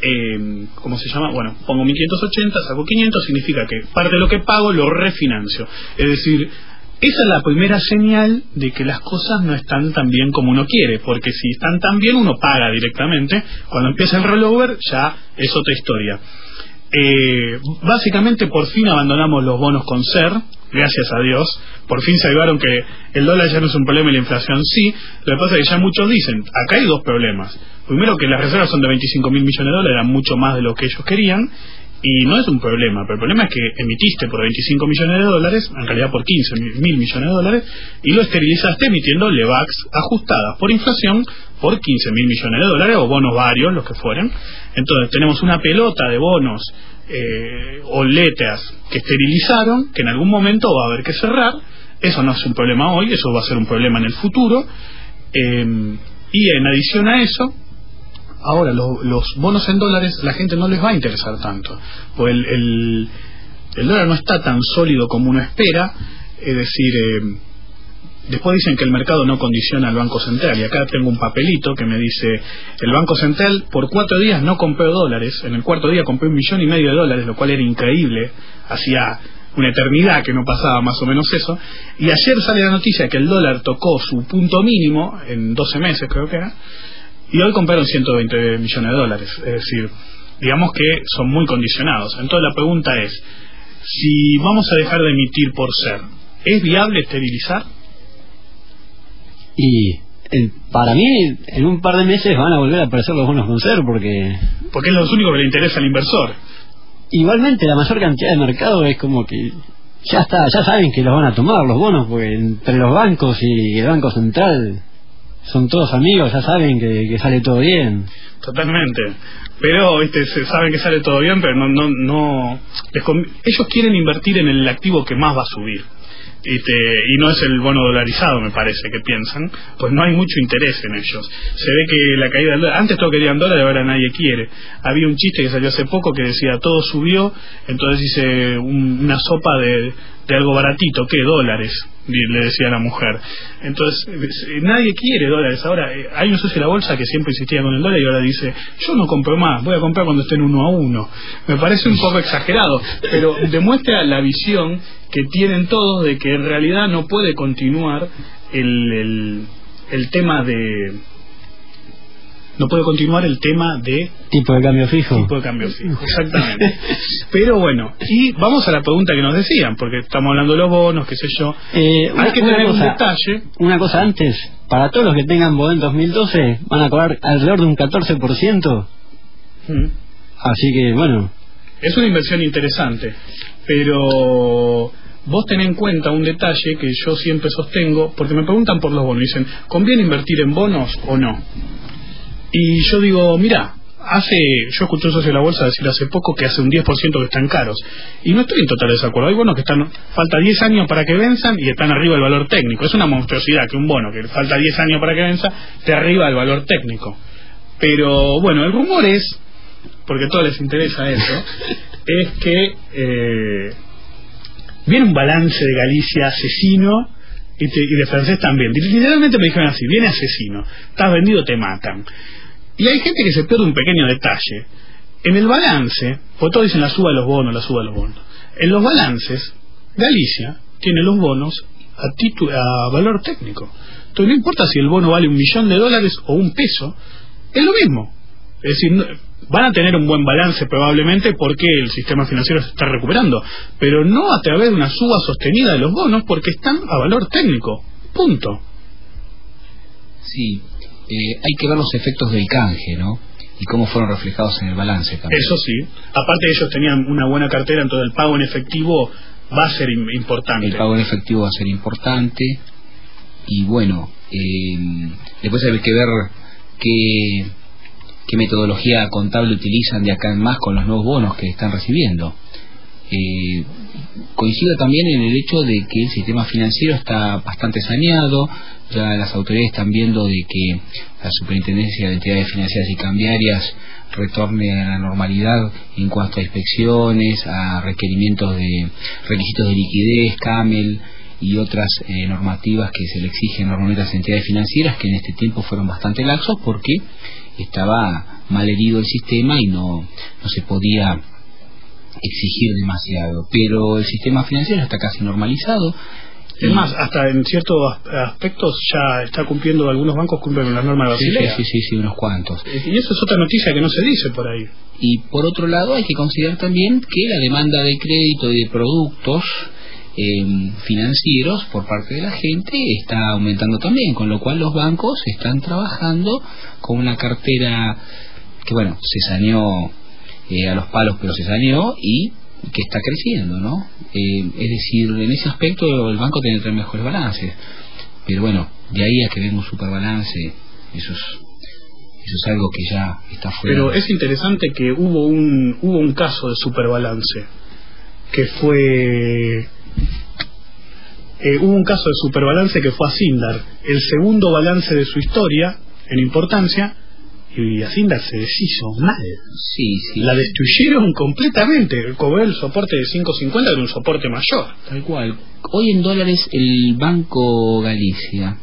eh, ¿cómo se llama? Bueno, pongo mil quinientos ochenta, saco quinientos, significa que parte de lo que pago lo refinancio, es decir, esa es la primera señal de que las cosas no están tan bien como uno quiere, porque si están tan bien uno paga directamente, cuando empieza el rollover ya es otra historia. Eh, básicamente por fin abandonamos los bonos con C E R, gracias a Dios, por fin se avivaron que el dólar ya no es un problema y la inflación sí. Lo que pasa es que ya muchos dicen, acá hay dos problemas, primero que las reservas son de veinticinco mil millones de dólares, era mucho más de lo que ellos querían, y no es un problema, pero el problema es que emitiste por veinticinco millones de dólares, en realidad por quince mil millones de dólares, y lo esterilizaste emitiendo LEVAX ajustadas por inflación por quince mil millones de dólares, o bonos varios, los que fueran. Entonces tenemos una pelota de bonos eh, o letras que esterilizaron, que en algún momento va a haber que cerrar. Eso no es un problema hoy, eso va a ser un problema en el futuro. Eh, y en adición a eso, ahora, lo, los bonos en dólares, la gente no les va a interesar tanto, pues el, el, el dólar no está tan sólido como uno espera, es decir, eh, después dicen que el mercado no condiciona al Banco Central, y acá tengo un papelito que me dice, el Banco Central por cuatro días no compró dólares, en el cuarto día compré un millón y medio de dólares, lo cual era increíble, hacía una eternidad que no pasaba más o menos eso, y ayer sale la noticia que el dólar tocó su punto mínimo, en doce meses creo que era, y hoy compraron ciento veinte millones de dólares, es decir, digamos que son muy condicionados. Entonces la pregunta es, si vamos a dejar de emitir por C E R, ¿es viable esterilizar? Y el, para mí en un par de meses van a volver a aparecer los bonos con C E R, porque porque es lo único que le interesa al inversor. Igualmente la mayor cantidad de mercado es como que ya está, ya saben que los van a tomar los bonos, porque entre los bancos y el Banco Central son todos amigos, ya saben que, que sale todo bien. Totalmente. Pero, viste, se saben que sale todo bien, pero no, no, no. Ellos quieren invertir en el activo que más va a subir. Este, y no es el bono dolarizado, me parece, que piensan. Pues no hay mucho interés en ellos. Se ve que la caída del dólar, antes todo querían dólares, ahora nadie quiere. Había un chiste que salió hace poco que decía, todo subió, entonces hice un, una sopa de, de algo baratito, ¿qué? Dólares, le decía la mujer. Entonces, nadie quiere dólares. Ahora, hay un socio de la bolsa que siempre insistía con el dólar y ahora dice, yo no compro más, voy a comprar cuando estén uno a uno. Me parece un poco exagerado, pero demuestra la visión que tienen todos de que en realidad no puede continuar el, el, el tema de no puede continuar el tema de tipo de cambio fijo tipo de cambio fijo exactamente. Pero bueno, y vamos a la pregunta que nos decían, porque estamos hablando de los bonos, qué sé yo, eh, hay una, que tener un detalle, una cosa antes, para todos los que tengan BODEN dos mil doce van a cobrar alrededor de un catorce por ciento. Mm. Así que bueno, es una inversión interesante, pero vos tenés en cuenta un detalle que yo siempre sostengo, porque me preguntan por los bonos, dicen, ¿conviene invertir en bonos o no? Y yo digo, mirá, hace, yo escuché un socio de la bolsa decir hace poco que hace un diez por ciento que están caros, y no estoy en total desacuerdo. Hay bonos que están, falta diez años para que venzan y están arriba del valor técnico. Es una monstruosidad que un bono que falta diez años para que venza esté arriba del valor técnico. Pero bueno, el rumor es, porque a todos les interesa eso, es que eh, viene un balance de Galicia asesino, y, te, y de francés también, literalmente me dijeron así, viene asesino, estás vendido, te matan. Y hay gente que se pierde un pequeño detalle en el balance, porque todos dicen la suba de los bonos, la suba de los bonos. En los balances, Galicia tiene los bonos a, titu- a valor técnico, entonces no importa si el bono vale un millón de dólares o un peso, es lo mismo. Es decir, no, van a tener un buen balance probablemente porque el sistema financiero se está recuperando, pero no a través de una suba sostenida de los bonos, porque están a valor técnico, punto. Sí, eh, hay que ver los efectos del canje, ¿no? Y cómo fueron reflejados en el balance también. Eso sí, aparte ellos tenían una buena cartera, entonces el pago en efectivo va a ser importante. El pago en efectivo va a ser importante. Y bueno, Eh, después hay que ver qué, qué metodología contable utilizan de acá en más con los nuevos bonos que están recibiendo. Eh, coincido también en el hecho de que el sistema financiero está bastante saneado, ya las autoridades están viendo de que la superintendencia de entidades financieras y cambiarias retorne a la normalidad en cuanto a inspecciones, a requerimientos de requisitos de liquidez, CAMEL y otras eh, normativas que se le exigen normalmente a las entidades financieras, que en este tiempo fueron bastante laxos porque estaba mal herido el sistema y no, no se podía exigir demasiado, pero el sistema financiero está casi normalizado. Es más, hasta en ciertos aspectos ya está cumpliendo, algunos bancos cumplen las normas brasileñas. Sí, sí, sí, sí, unos cuantos. Y eso es otra noticia que no se dice por ahí. Y por otro lado hay que considerar también que la demanda de crédito y de productos eh, financieros por parte de la gente está aumentando también, con lo cual los bancos están trabajando con una cartera que, bueno, se saneó Eh, a los palos, pero se saneó y que está creciendo, ¿no? Eh, es decir, en ese aspecto el banco tiene que tener mejores balances, pero bueno, de ahí a que vemos un superbalance, eso es, eso es algo que ya está fuera. Pero es interesante que hubo un hubo un caso de superbalance, que fue eh, hubo un caso de superbalance que fue Acindar, el segundo balance de su historia en importancia. Y Acindar se deshizo mal. Sí, sí. La destruyeron completamente. Cobró el soporte de cinco cincuenta, era un soporte mayor. Tal cual. Hoy en dólares el Banco Galicia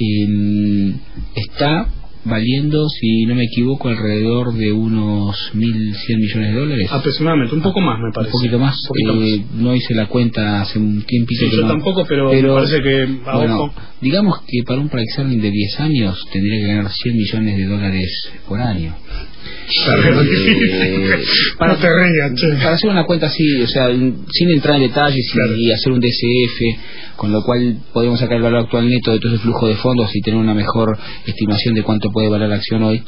eh, está valiendo, si no me equivoco, alrededor de unos mil cien millones de dólares. Aproximadamente, un poco más me parece. Un poquito más. Un poquito eh, más. No hice la cuenta hace un tiempo. Sí, yo no, tampoco, pero, pero me parece que... Bueno, digamos que para un pre-examen de diez años tendría que ganar cien millones de dólares por año. Eh, para, no te rías, para hacer una cuenta así, o sea, sin entrar en detalles, claro, y hacer un D C F, con lo cual podemos sacar el valor actual neto de todo ese flujo de fondos y tener una mejor estimación de cuánto puede valer la acción hoy.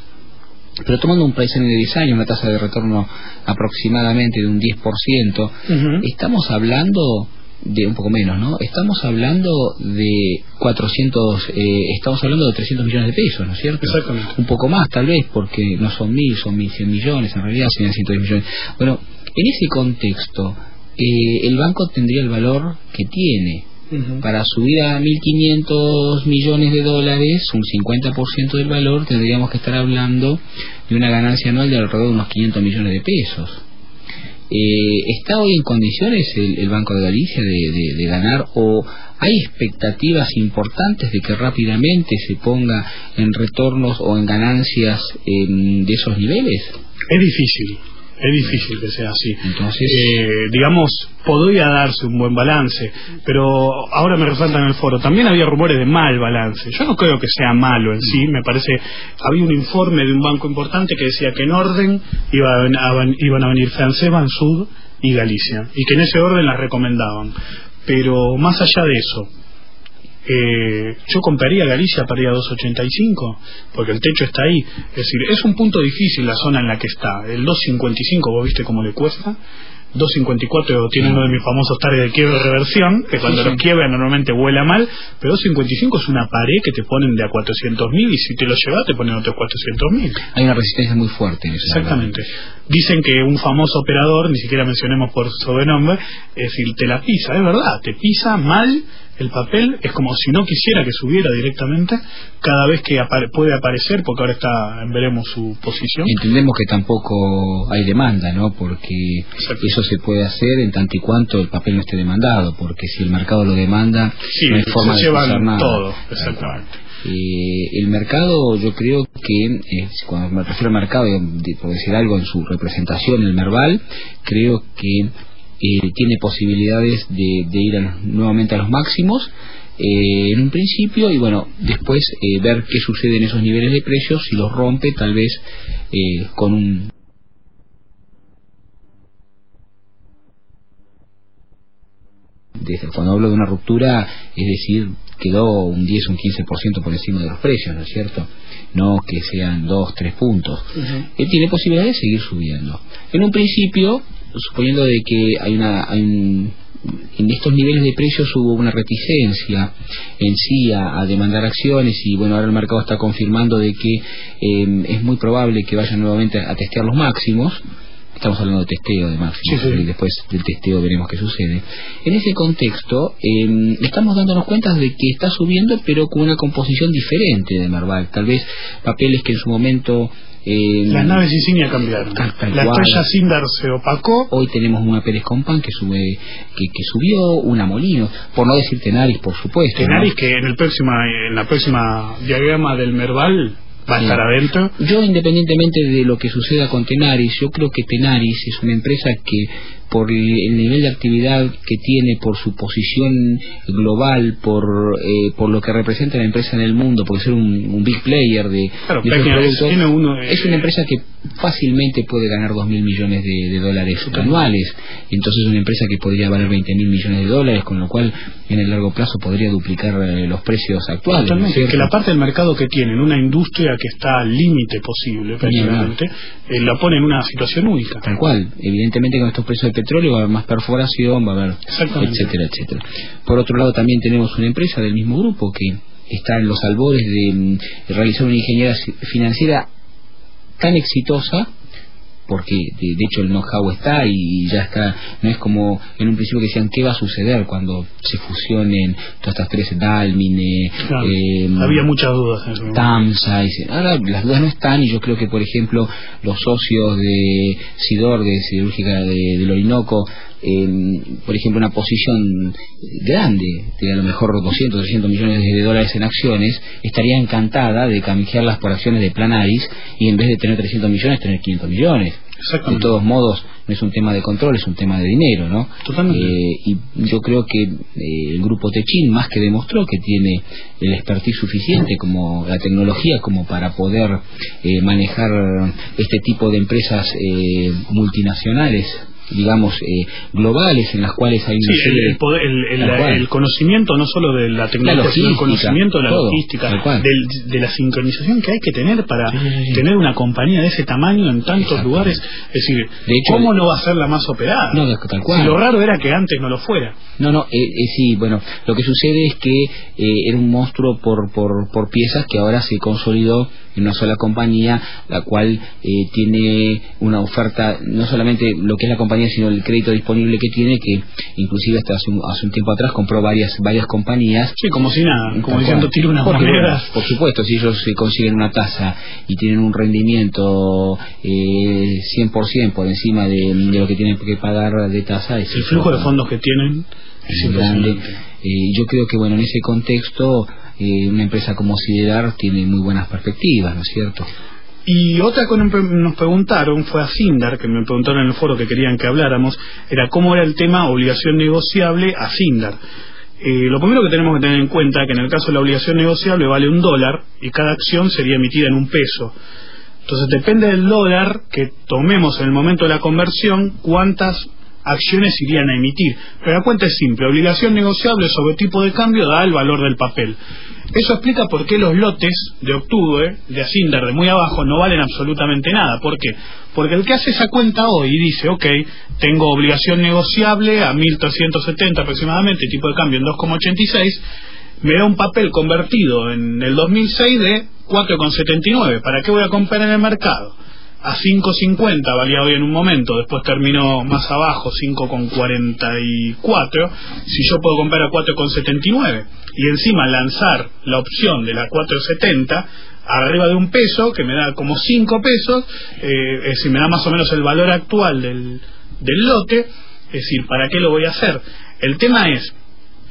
Pero tomando un pricing de diez años, una tasa de retorno aproximadamente de un diez por ciento, uh-huh, estamos hablando de un poco menos, ¿no? Estamos hablando de cuatrocientos, eh, estamos hablando de trescientos millones de pesos, ¿no es cierto? Exactamente. Un poco más, tal vez, porque no son mil, son mil cien millones, en realidad serían ciento diez millones. Bueno, en ese contexto, eh, el banco tendría el valor que tiene. Uh-huh. Para subir a mil quinientos millones de dólares, un cincuenta por ciento del valor, tendríamos que estar hablando de una ganancia anual de alrededor de unos quinientos millones de pesos. Eh, ¿Está hoy en condiciones el, el Banco de Galicia de, de, de ganar, o hay expectativas importantes de que rápidamente se ponga en retornos o en ganancias eh, de esos niveles? Es difícil, es difícil que sea así. Entonces, eh, digamos, podría darse un buen balance, pero ahora me resaltan en el foro, también había rumores de mal balance. Yo no creo que sea malo en sí, me parece. Había un informe de un banco importante que decía que en orden iban a, iban a venir Francés, Bansú y Galicia, y que en ese orden las recomendaban. Pero más allá de eso, eh, yo compraría Galicia para ir a dos ochenta y cinco, porque el techo está ahí. Es decir, es un punto difícil la zona en la que está. El dos cincuenta y cinco, vos viste cómo le cuesta. dos cincuenta y cuatro tiene uno de mis famosos targets de quiebra reversión, que cuando sí, sí, lo quiebra normalmente vuela mal, pero dos cincuenta y cinco es una pared que te ponen de a cuatrocientos mil, y si te lo llevas te ponen otros cuatrocientos mil. Hay una resistencia muy fuerte en esa. Exactamente. Verdad. Dicen que un famoso operador, ni siquiera mencionemos por sobrenombre, es decir, te la pisa, es verdad, te pisa mal el papel, es como si no quisiera que subiera directamente, cada vez que apare- puede aparecer, porque ahora está, veremos su posición. Entendemos que tampoco hay demanda, ¿no? Porque eso se puede hacer en tanto y cuanto el papel no esté demandado, porque si el mercado lo demanda, sí, no hay forma de hacer nada. Todo, exactamente. Eh, el mercado, yo creo que eh, cuando me refiero al mercado, por decir algo, en su representación, el Merval, creo que Eh, tiene posibilidades de, de ir a los, nuevamente a los máximos eh, en un principio, y bueno, después eh, ver qué sucede en esos niveles de precios, si los rompe tal vez eh, con un desde, cuando hablo de una ruptura, es decir, quedó un diez, un quince por ciento por encima de los precios, ¿no es cierto? No que sean dos, tres puntos. Uh-huh. Él tiene posibilidad de seguir subiendo. En un principio, suponiendo de que hay una hay un, en estos niveles de precios hubo una reticencia en sí a, a demandar acciones, y bueno, ahora el mercado está confirmando de que eh, es muy probable que vayan nuevamente a, a testear los máximos. Estamos hablando de testeo de máximos, sí, sí. Y después del testeo veremos qué sucede. En ese contexto, eh, estamos dándonos cuenta de que está subiendo, pero con una composición diferente de Merval. Tal vez papeles que en su momento... Eh, Las naves insignia cambiaron. Tal, tal La cual. Estrella Acindar se opacó. Hoy tenemos una Pérez Compán que sube, que, que subió, una Molinos, por no decir Tenaris, por supuesto. Tenaris, ¿no? Que en, el próxima, en la próxima diagrama del Merval... ¿Va a estar adentro? Yo, independientemente de lo que suceda con Tenaris, yo creo que Tenaris es una empresa que, por el nivel de actividad que tiene, por su posición global, por eh, por lo que representa la empresa en el mundo, por ser un, un big player de, claro, de productos, es, uno, eh, es una empresa que fácilmente puede ganar dos mil millones de, de dólares anuales. Entonces es una empresa que podría valer veinte mil millones de dólares, con lo cual en el largo plazo podría duplicar eh, los precios actuales. Totalmente, ¿no? Que la parte del mercado que tienen, una industria que está al límite posible prácticamente, eh, la pone en una situación única. Tal cual, evidentemente con estos precios de petróleo va a haber más perforación, va a haber, etcétera, etcétera. Por otro lado, también tenemos una empresa del mismo grupo que está en los albores de, de realizar una ingeniería financiera tan exitosa, porque de, de hecho el know-how está y ya está. No es como en un principio que decían qué va a suceder cuando se fusionen todas estas tres, Dálmine, claro, eh, había muchas dudas, ¿eh? Tamsa, y se, ahora las dudas no están, y yo creo que por ejemplo los socios de SIDOR, de Cirúrgica de, del Orinoco, eh, por ejemplo una posición grande de a lo mejor doscientos, trescientos millones de dólares en acciones, estaría encantada de canjearlas por acciones de Planaris, y en vez de tener trescientos millones tener quinientos millones. De todos modos, no es un tema de control, es un tema de dinero, ¿no? Totalmente. Eh, y yo creo que eh, el grupo Techin más que demostró que tiene el expertise suficiente, como la tecnología, como para poder eh, manejar este tipo de empresas eh, multinacionales, digamos, eh, globales, en las cuales hay... Sí, el, el, poder, el, el, la, cual. el conocimiento no solo de la tecnología, sino el conocimiento de la todo, logística, del, de la sincronización que hay que tener para sí, sí, sí. tener una compañía de ese tamaño en tantos lugares. Es decir, de hecho, ¿cómo no va a ser la más operada? No, tal cual. Si lo raro era que antes no lo fuera. No, no, eh, eh, sí, bueno, lo que sucede es que eh, era un monstruo por, por, por piezas que ahora se consolidó en una sola compañía, la cual eh, tiene una oferta, no solamente lo que es la compañía, sino el crédito disponible que tiene, que inclusive hasta hace un, hace un tiempo atrás compró varias varias compañías. Sí, como si nada, como diciendo tiro unas monedas. Por supuesto, si ellos se consiguen una tasa y tienen un rendimiento eh, cien por ciento por encima de, de lo que tienen que pagar de tasa, es el flujo de fondos que tienen es impresionante. Eh, yo creo que bueno, en ese contexto eh, una empresa como Siderar tiene muy buenas perspectivas, ¿no es cierto? Y otra que nos preguntaron fue Acindar, que me preguntaron en el foro que querían que habláramos, era cómo era el tema obligación negociable Acindar. Eh, lo primero que tenemos que tener en cuenta es que en el caso de la obligación negociable vale un dólar y cada acción sería emitida en un peso. Entonces depende del dólar que tomemos en el momento de la conversión, cuántas acciones irían a emitir. Pero la cuenta es simple, obligación negociable sobre tipo de cambio da el valor del papel. Eso explica por qué los lotes de octubre, de Acindar, de muy abajo, no valen absolutamente nada. ¿Por qué? Porque el que hace esa cuenta hoy y dice, ok, tengo obligación negociable a mil trescientos setenta aproximadamente, tipo de cambio en dos coma ochenta y seis, me da un papel convertido en el dos mil seis de cuatro coma setenta y nueve. ¿Para qué voy a comprar en el mercado? A cinco cincuenta valía hoy en un momento, después terminó más abajo, cinco cuarenta y cuatro. Si yo puedo comprar a cuatro setenta y nueve y encima lanzar la opción de la cuatro setenta arriba de un peso, que me da como cinco pesos, eh, es decir, me da más o menos el valor actual del, del lote. Es decir, ¿para qué lo voy a hacer? El tema es,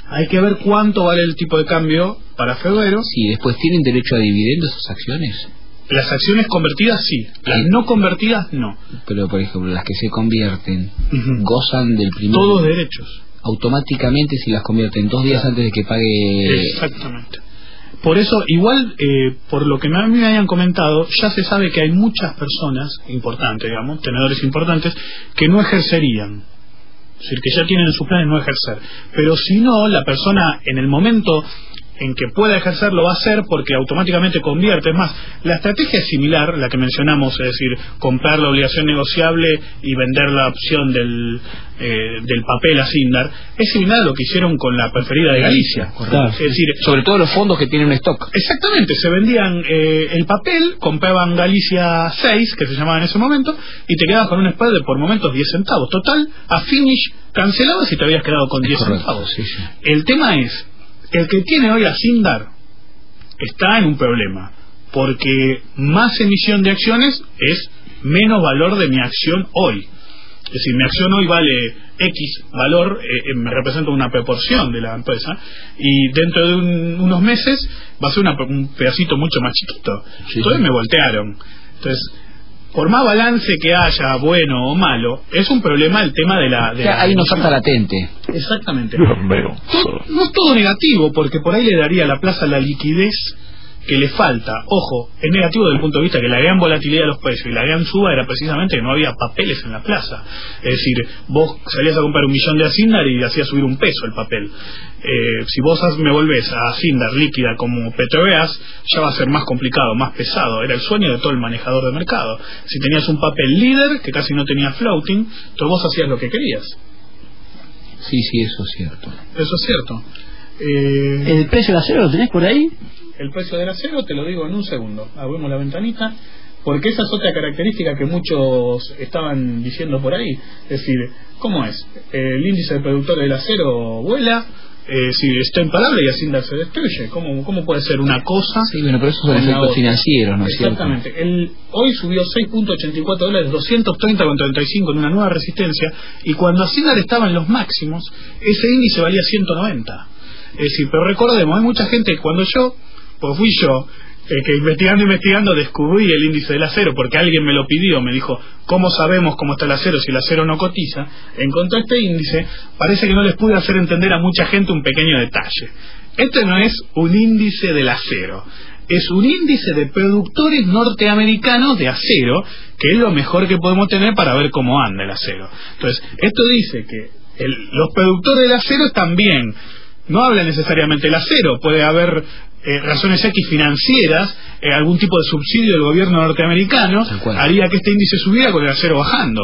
hay que ver cuánto vale el tipo de cambio para febrero. Sí, después tienen derecho a dividendos esas acciones. Las acciones convertidas sí, las no convertidas no. Pero por ejemplo, las que se convierten uh-huh. gozan del primer... Todos derechos. Automáticamente si las convierten dos días antes de que pague... Exactamente. Por eso, igual, eh, por lo que a mí me hayan comentado, ya se sabe que hay muchas personas importantes, digamos, tenedores importantes, que no ejercerían. Es decir, que ya tienen en sus planes no ejercer. Pero si no, la persona en el momento... en que pueda ejercer lo va a hacer, porque automáticamente convierte. Es más, la estrategia es similar, la que mencionamos, es decir, comprar la obligación negociable y vender la opción del, eh, del papel a Acindar, es similar a lo que hicieron con la preferida de Galicia. Correcto. Es decir, sobre todo los fondos que tienen un stock. Exactamente, se vendían eh, el papel, compraban Galicia seis, que se llamaba en ese momento, y te quedabas con un spread de por momentos diez centavos. Total, a finish cancelabas y te habías quedado con diez centavos. Sí, sí. El tema es, el que tiene hoy Acindar está en un problema, porque más emisión de acciones es menos valor de mi acción hoy. Es decir, mi acción hoy vale X valor, eh, me representa una proporción de la empresa, y dentro de un, unos meses va a ser una, un pedacito mucho más chiquito. Sí. Entonces me voltearon. Entonces, por más balance que haya, bueno o malo, es un problema el tema de la... De o sea, la hay una oferta latente. Exactamente. No, no es todo negativo, porque por ahí le daría a la plaza la liquidez que le falta. Ojo, es negativo desde el punto de vista que la gran volatilidad de los precios y la gran suba era precisamente que no había papeles en la plaza. Es decir, vos salías a comprar un millón de Acindar y hacías subir un peso el papel. Eh, si vos me volvés a Acindar líquida como Petrobras, ya va a ser más complicado, más pesado. Era el sueño de todo el manejador de mercado. Si tenías un papel líder que casi no tenía floating, entonces vos hacías lo que querías. Sí, sí, eso es cierto. Eso es cierto. Eh... ¿El precio del acero lo tenés por ahí? El precio del acero, te lo digo en un segundo. Abrimos la ventanita, porque esa es otra característica que muchos estaban diciendo por ahí. Es decir, ¿cómo es? El índice de productores del acero vuela, eh, si está imparable y Acindar se destruye. ¿Cómo, cómo puede ser una cosa? Sí, bueno, pero eso son efectos financieros, ¿no es cierto? Exactamente. El, hoy subió seis punto ochenta y cuatro dólares, doscientos treinta con treinta y cinco en una nueva resistencia, y cuando Acindar estaba en los máximos, ese índice valía ciento noventa. Es decir, pero recordemos, hay mucha gente que cuando yo... Pues fui yo, eh, que investigando, investigando, descubrí el índice del acero, porque alguien me lo pidió, me dijo, ¿cómo sabemos cómo está el acero si el acero no cotiza? Encontré este índice, parece que no les pude hacer entender a mucha gente un pequeño detalle. Este no es un índice del acero, es un índice de productores norteamericanos de acero, que es lo mejor que podemos tener para ver cómo anda el acero. Entonces, esto dice que el, los productores del acero también... No habla necesariamente el acero, puede haber eh, razones X financieras, eh, algún tipo de subsidio del gobierno norteamericano haría que este índice subiera con el acero bajando.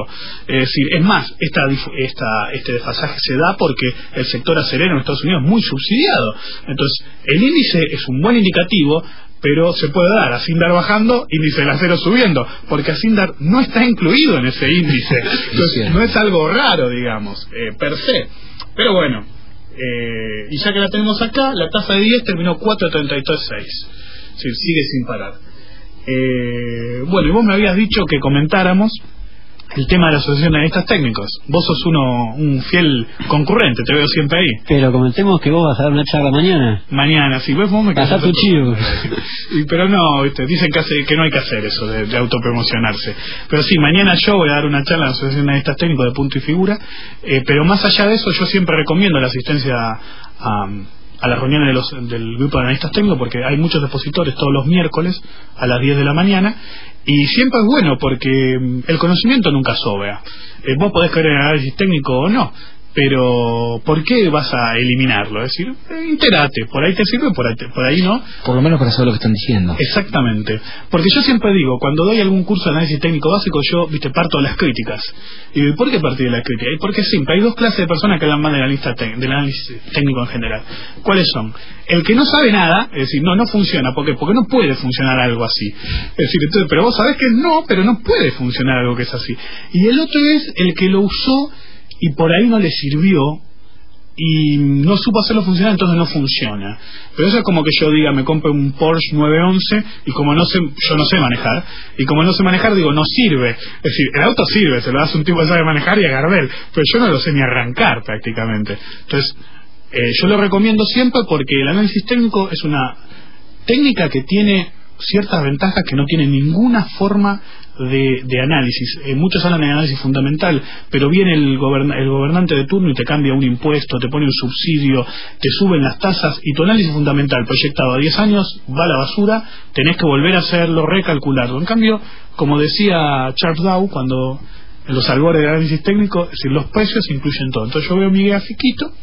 Es decir, es más, esta, esta, este desfasaje se da porque el sector acerero en Estados Unidos es muy subsidiado. Entonces, el índice es un buen indicativo, pero se puede dar Acindar bajando, índice del acero subiendo, porque Acindar no está incluido en ese índice. Entonces, no es algo raro, digamos, eh, per se. Pero bueno. Eh, y ya que la tenemos acá, la tasa de diez terminó cuatro treinta y tres punto seis, sí, sigue sin parar. Eh, bueno, y vos me habías dicho que comentáramos el tema de la asociación de analistas técnicos. Vos sos uno un fiel concurrente, te veo siempre ahí. Pero comentemos que vos vas a dar una charla mañana. Mañana, sí, vos, vos me quedás. Pasá tu chivo. Pero no, ¿viste? Dicen que, hace, que no hay que hacer eso de, de autopromocionarse. Pero sí, mañana yo voy a dar una charla a la asociación de analistas técnicos de Punto y Figura. Eh, pero más allá de eso, yo siempre recomiendo la asistencia a... a a las reuniones de los, del grupo de analistas técnicos, porque hay muchos expositores todos los miércoles a las diez de la mañana, y siempre es bueno porque el conocimiento nunca sobra. Eh, vos podés creer en análisis técnico o no, pero ¿por qué vas a eliminarlo? Es decir, entérate, por ahí te sirve, por ahí, te, por ahí no. Por lo menos para saber lo que están diciendo. Exactamente. Porque yo siempre digo, cuando doy algún curso de análisis técnico básico, yo viste parto de las críticas. ¿Y por qué partir de las críticas? Y porque siempre hay dos clases de personas que hablan mal del analista te, del análisis técnico en general. ¿Cuáles son? El que no sabe nada, es decir, no, no funciona. ¿Por qué? Porque no puede funcionar algo así. Es decir, entonces, pero vos sabés que no, pero no puede funcionar algo que es así. Y el otro es el que lo usó y por ahí no le sirvió y no supo hacerlo funcionar, entonces no funciona. Pero eso es como que yo diga, me compre un Porsche nueve once y como no sé, yo no sé manejar, y como no sé manejar digo, no sirve. Es decir, el auto sirve, se lo das a un tipo que sabe manejar y agarré él, pero yo no lo sé ni arrancar prácticamente. Entonces, eh, yo lo recomiendo siempre porque el análisis técnico es una técnica que tiene ciertas ventajas que no tienen ninguna forma de, de análisis. Eh, muchos hablan de análisis fundamental, pero viene el, goberna el gobernante de turno y te cambia un impuesto, te pone un subsidio, te suben las tasas y tu análisis fundamental proyectado a diez años va a la basura, tenés que volver a hacerlo, recalcularlo. En cambio, como decía Charles Dow cuando en los albores de análisis técnico, es decir, los precios incluyen todo. Entonces yo veo mi grafiquito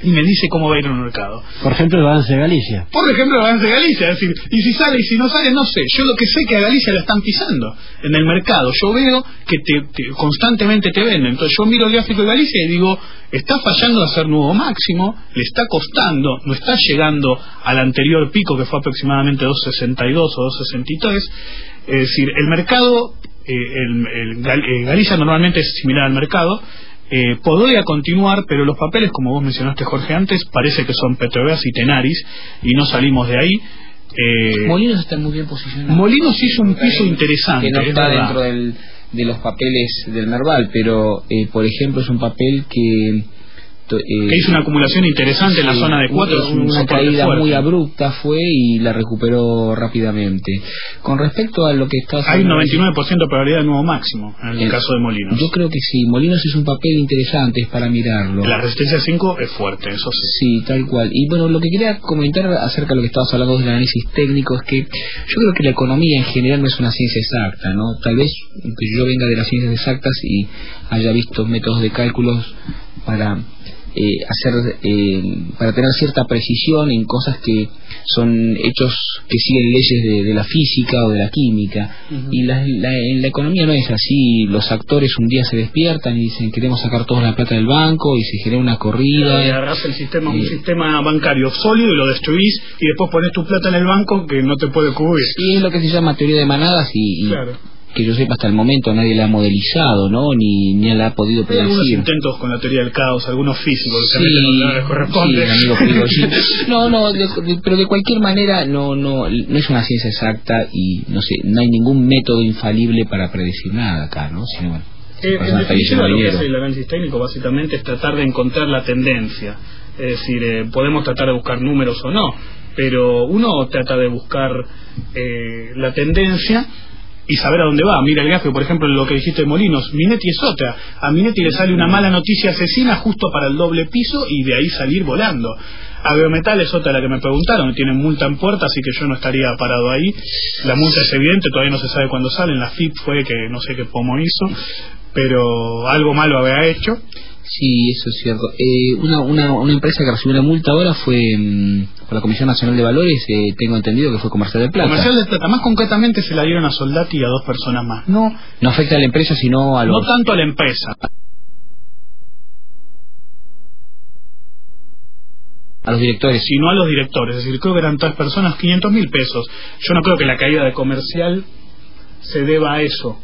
y me dice cómo va a ir el mercado. Por ejemplo, el balance de Galicia. Por ejemplo, el balance de Galicia. Es decir, y si sale y si no sale, no sé. Yo lo que sé es que a Galicia la están pisando en el mercado. Yo veo que te, te, constantemente te venden. Entonces yo miro el gráfico de Galicia y digo, está fallando de hacer nuevo máximo, le está costando, no está llegando al anterior pico que fue aproximadamente dos sesenta y dos o dos sesenta y tres. Es decir, el mercado, eh, el, el, Gal, eh, Galicia normalmente es similar al mercado. Eh, podría continuar, pero los papeles, como vos mencionaste, Jorge, antes, parece que son Petrobras y Tenaris, y no salimos de ahí. eh, Molinos está muy bien posicionado. Molinos hizo un piso interesante que no está ¿verdad? dentro del, de los papeles del Merval, pero eh, por ejemplo es un papel que eh, que hizo una acumulación interesante, sí, en la zona de cuatro, una, una caída fuerte, muy abrupta fue, y la recuperó rápidamente. Con respecto a lo que está haciendo, hay un noventa y nueve por ciento de probabilidad de nuevo máximo en el es, caso de Molinos. Yo creo que sí, Molinos es un papel interesante, es para mirarlo. La resistencia cinco es fuerte, eso sí. Sí, tal cual. Y bueno, lo que quería comentar acerca de lo que estabas hablando del análisis técnico es que yo creo que la economía en general no es una ciencia exacta, ¿no? Tal vez que yo venga de las ciencias exactas y haya visto métodos de cálculos para Eh, hacer eh, para tener cierta precisión en cosas que son hechos que siguen leyes de, de la física o de la química. Uh-huh. Y la, la, en la economía no es así. Los actores un día se despiertan y dicen, queremos sacar toda la plata del banco, y se genera una corrida. Y agarrás el sistema, eh, un sistema bancario sólido y lo destruís, y después pones tu plata en el banco que no te puede cubrir. Y es lo que se llama teoría de manadas, y, y claro, que yo sepa hasta el momento nadie la ha modelizado, ¿no? Ni, ni la ha podido predecir. Hay algunos intentos con la teoría del caos, algunos físicos que sí, no les corresponde. Sí, amigo, amigo, sí. No, no, de, de, pero de cualquier manera no, no, no es una ciencia exacta, y no sé, no hay ningún método infalible para predecir nada acá, ¿no? Sino, bueno, eh, en definitiva, lo que hace el análisis técnico básicamente es tratar de encontrar la tendencia. Es decir, eh, podemos tratar de buscar números o no, pero uno trata de buscar eh, la tendencia y saber a dónde va. Mira el gráfico, por ejemplo, lo que dijiste de Molinos. Minetti es otra. A Minetti le sale una mala noticia asesina justo para el doble piso y de ahí salir volando. A Biometal es otra, la que me preguntaron. Tienen multa en puerta, así que yo no estaría parado ahí. La multa es evidente, todavía no se sabe cuándo salen. La F I P fue que no sé qué pomo hizo, pero algo malo había hecho. Sí, eso es cierto. Eh, una, una, una empresa que recibió la multa ahora fue mmm, por la Comisión Nacional de Valores, eh, tengo entendido que fue Comercial de Plata. Comercial de Plata, más concretamente se la dieron a Soldati y a dos personas más. No, no afecta a la empresa, sino a los... No tanto a la empresa. A los directores. Sino a los directores, es decir, creo que eran tres personas, quinientos mil pesos. Yo no creo que la caída de Comercial se deba a eso.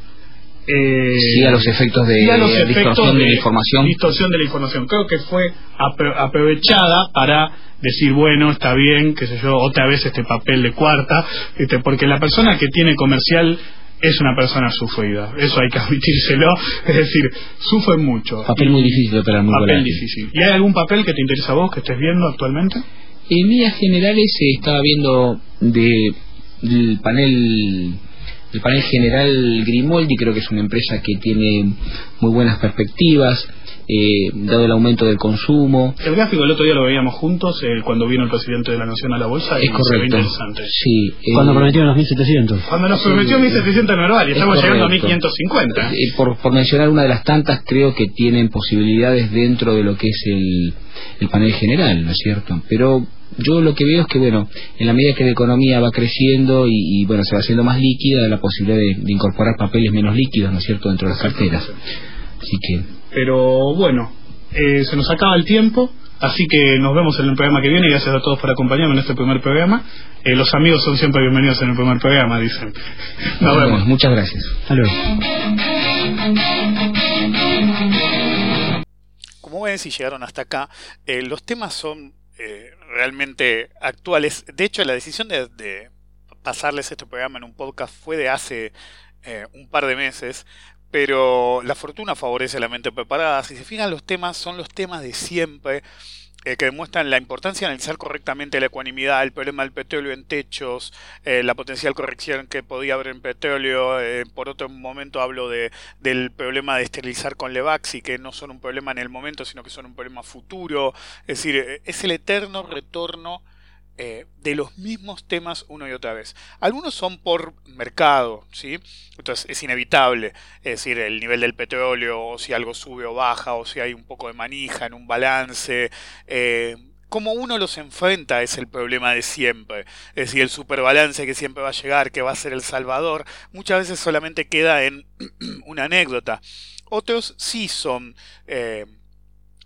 Eh, sí, a los efectos de, sí, a los efectos distorsión de, de la información. Distorsión de la información. Creo que fue aprovechada para decir, bueno, está bien, qué sé yo, otra vez este papel de cuarta, este, porque la persona que tiene Comercial es una persona sufrida, eso hay que admitírselo, es decir, sufre mucho. Papel muy difícil de operar, muy Papel volátil. difícil. ¿Y hay algún papel que te interesa a vos, que estés viendo actualmente? En líneas generales se estaba viendo de, del panel... El panel general Grimoldi, creo que es una empresa que tiene muy buenas perspectivas, eh, dado el aumento del consumo. El gráfico el otro día lo veíamos juntos, eh, cuando vino el presidente de la Nación a la bolsa, y es correcto. Se ve interesante. Sí, eh, cuando prometió los mil setecientos. Cuando nos prometió sí, mil setecientos en Merval, y es estamos correcto. llegando a mil quinientos cincuenta. Eh, por, por mencionar una de las tantas, creo que tienen posibilidades dentro de lo que es el, el panel general, ¿no es cierto? Pero... yo lo que veo es que, bueno, en la medida que la economía va creciendo y, y bueno, se va haciendo más líquida, la posibilidad de, de incorporar papeles menos líquidos, ¿no es cierto?, dentro de las carteras. Así que... Pero, bueno, eh, se nos acaba el tiempo, así que nos vemos en el programa que viene. Gracias a todos por acompañarme en este primer programa. Eh, los amigos son siempre bienvenidos en el primer programa, dicen. Nos, nos vemos. vemos. Muchas gracias. Hasta luego. Como ven, si llegaron hasta acá, eh, los temas son... Eh, realmente actuales. De hecho, la decisión de, de pasarles este programa en un podcast fue de hace eh, un par de meses, pero la fortuna favorece a la mente preparada. Si se fijan, los temas son los temas de siempre, eh, que demuestran la importancia de analizar correctamente la ecuanimidad, el problema del petróleo en techos, eh, la potencial corrección que podía haber en petróleo. Eh, por otro momento hablo de, del problema de esterilizar con LEVAX, y que no son un problema en el momento, sino que son un problema futuro. Es decir, es el eterno retorno eh, de los mismos temas una y otra vez. Algunos son por mercado, ¿sí? Entonces es inevitable, es decir, el nivel del petróleo, o si algo sube o baja, o si hay un poco de manija en un balance. Eh, Cómo uno los enfrenta es el problema de siempre. Es decir, el superbalance que siempre va a llegar, que va a ser el salvador, muchas veces solamente queda en una anécdota. Otros sí son eh,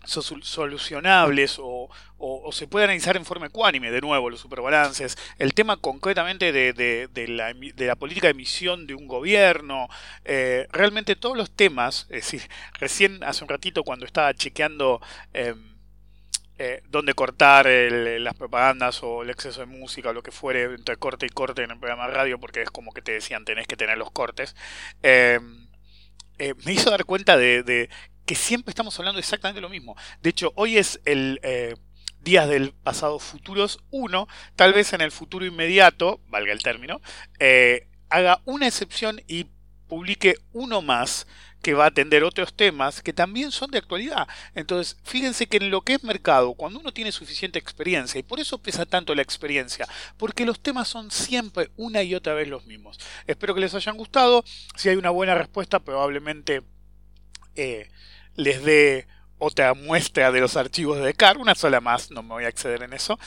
solucionables o, o, o se puede analizar en forma ecuánime, de nuevo, los superbalances. El tema concretamente de, de, de, la, de la política de emisión de un gobierno, eh, realmente todos los temas, es decir, recién hace un ratito cuando estaba chequeando... Eh, Eh, dónde cortar el, las propagandas o el exceso de música o lo que fuere entre corte y corte en el programa de radio, porque es como que te decían tenés que tener los cortes, eh, eh, me hizo dar cuenta de, de que siempre estamos hablando exactamente lo mismo. De hecho, hoy es el eh, Días del Pasado Futuros uno, tal vez en el futuro inmediato, valga el término, eh, haga una excepción y publique uno más que va a atender otros temas que también son de actualidad. Entonces, fíjense que en lo que es mercado, cuando uno tiene suficiente experiencia, y por eso pesa tanto la experiencia, porque los temas son siempre una y otra vez los mismos. Espero que les hayan gustado. Si hay una buena respuesta, probablemente eh, les dé otra muestra de los archivos de Descartes, una sola más, no me voy a exceder en eso.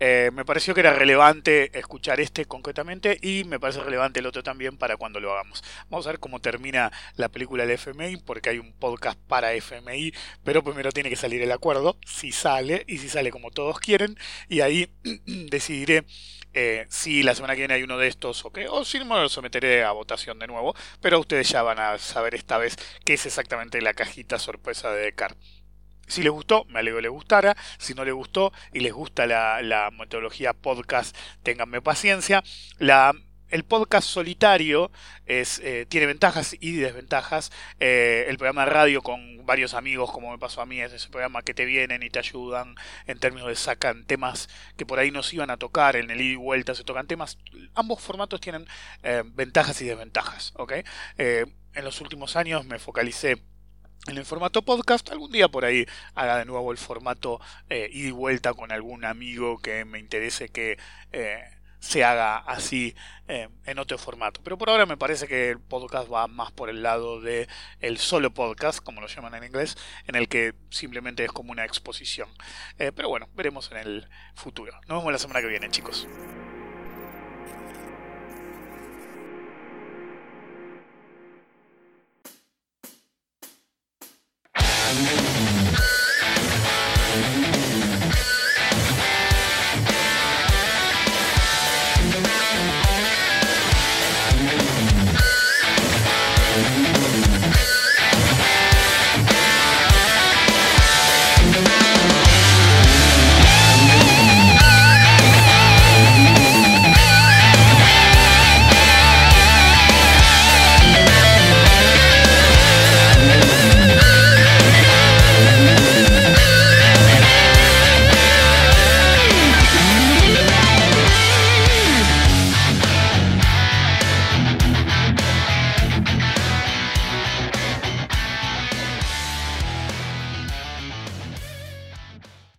Eh, me pareció que era relevante escuchar este concretamente y me parece relevante el otro también para cuando lo hagamos. Vamos a ver cómo termina la película del F M I, porque hay un podcast para F M I, pero primero tiene que salir el acuerdo, si sale, y si sale como todos quieren, y ahí decidiré eh, si la semana que viene hay uno de estos o qué, o si no lo someteré a votación de nuevo, pero ustedes ya van a saber esta vez qué es exactamente la cajita sorpresa de Descartes. Si les gustó, me alegro que les gustara. Si no les gustó y les gusta la, la metodología podcast, ténganme paciencia. La, el podcast solitario es, eh, tiene ventajas y desventajas. Eh, el programa de radio con varios amigos, como me pasó a mí, es ese programa que te vienen y te ayudan en términos de sacan temas que por ahí no se iban a tocar, en el ida y vuelta se tocan temas. Ambos formatos tienen eh, ventajas y desventajas, ¿okay? Eh, en los últimos años me focalicé en el formato podcast. Algún día por ahí haga de nuevo el formato eh, ida y vuelta con algún amigo que me interese que eh, se haga así eh, en otro formato. Pero por ahora me parece que el podcast va más por el lado de el solo podcast, como lo llaman en inglés, en el que simplemente es como una exposición. Eh, pero bueno, veremos en el futuro. Nos vemos la semana que viene, chicos. We'll be right back.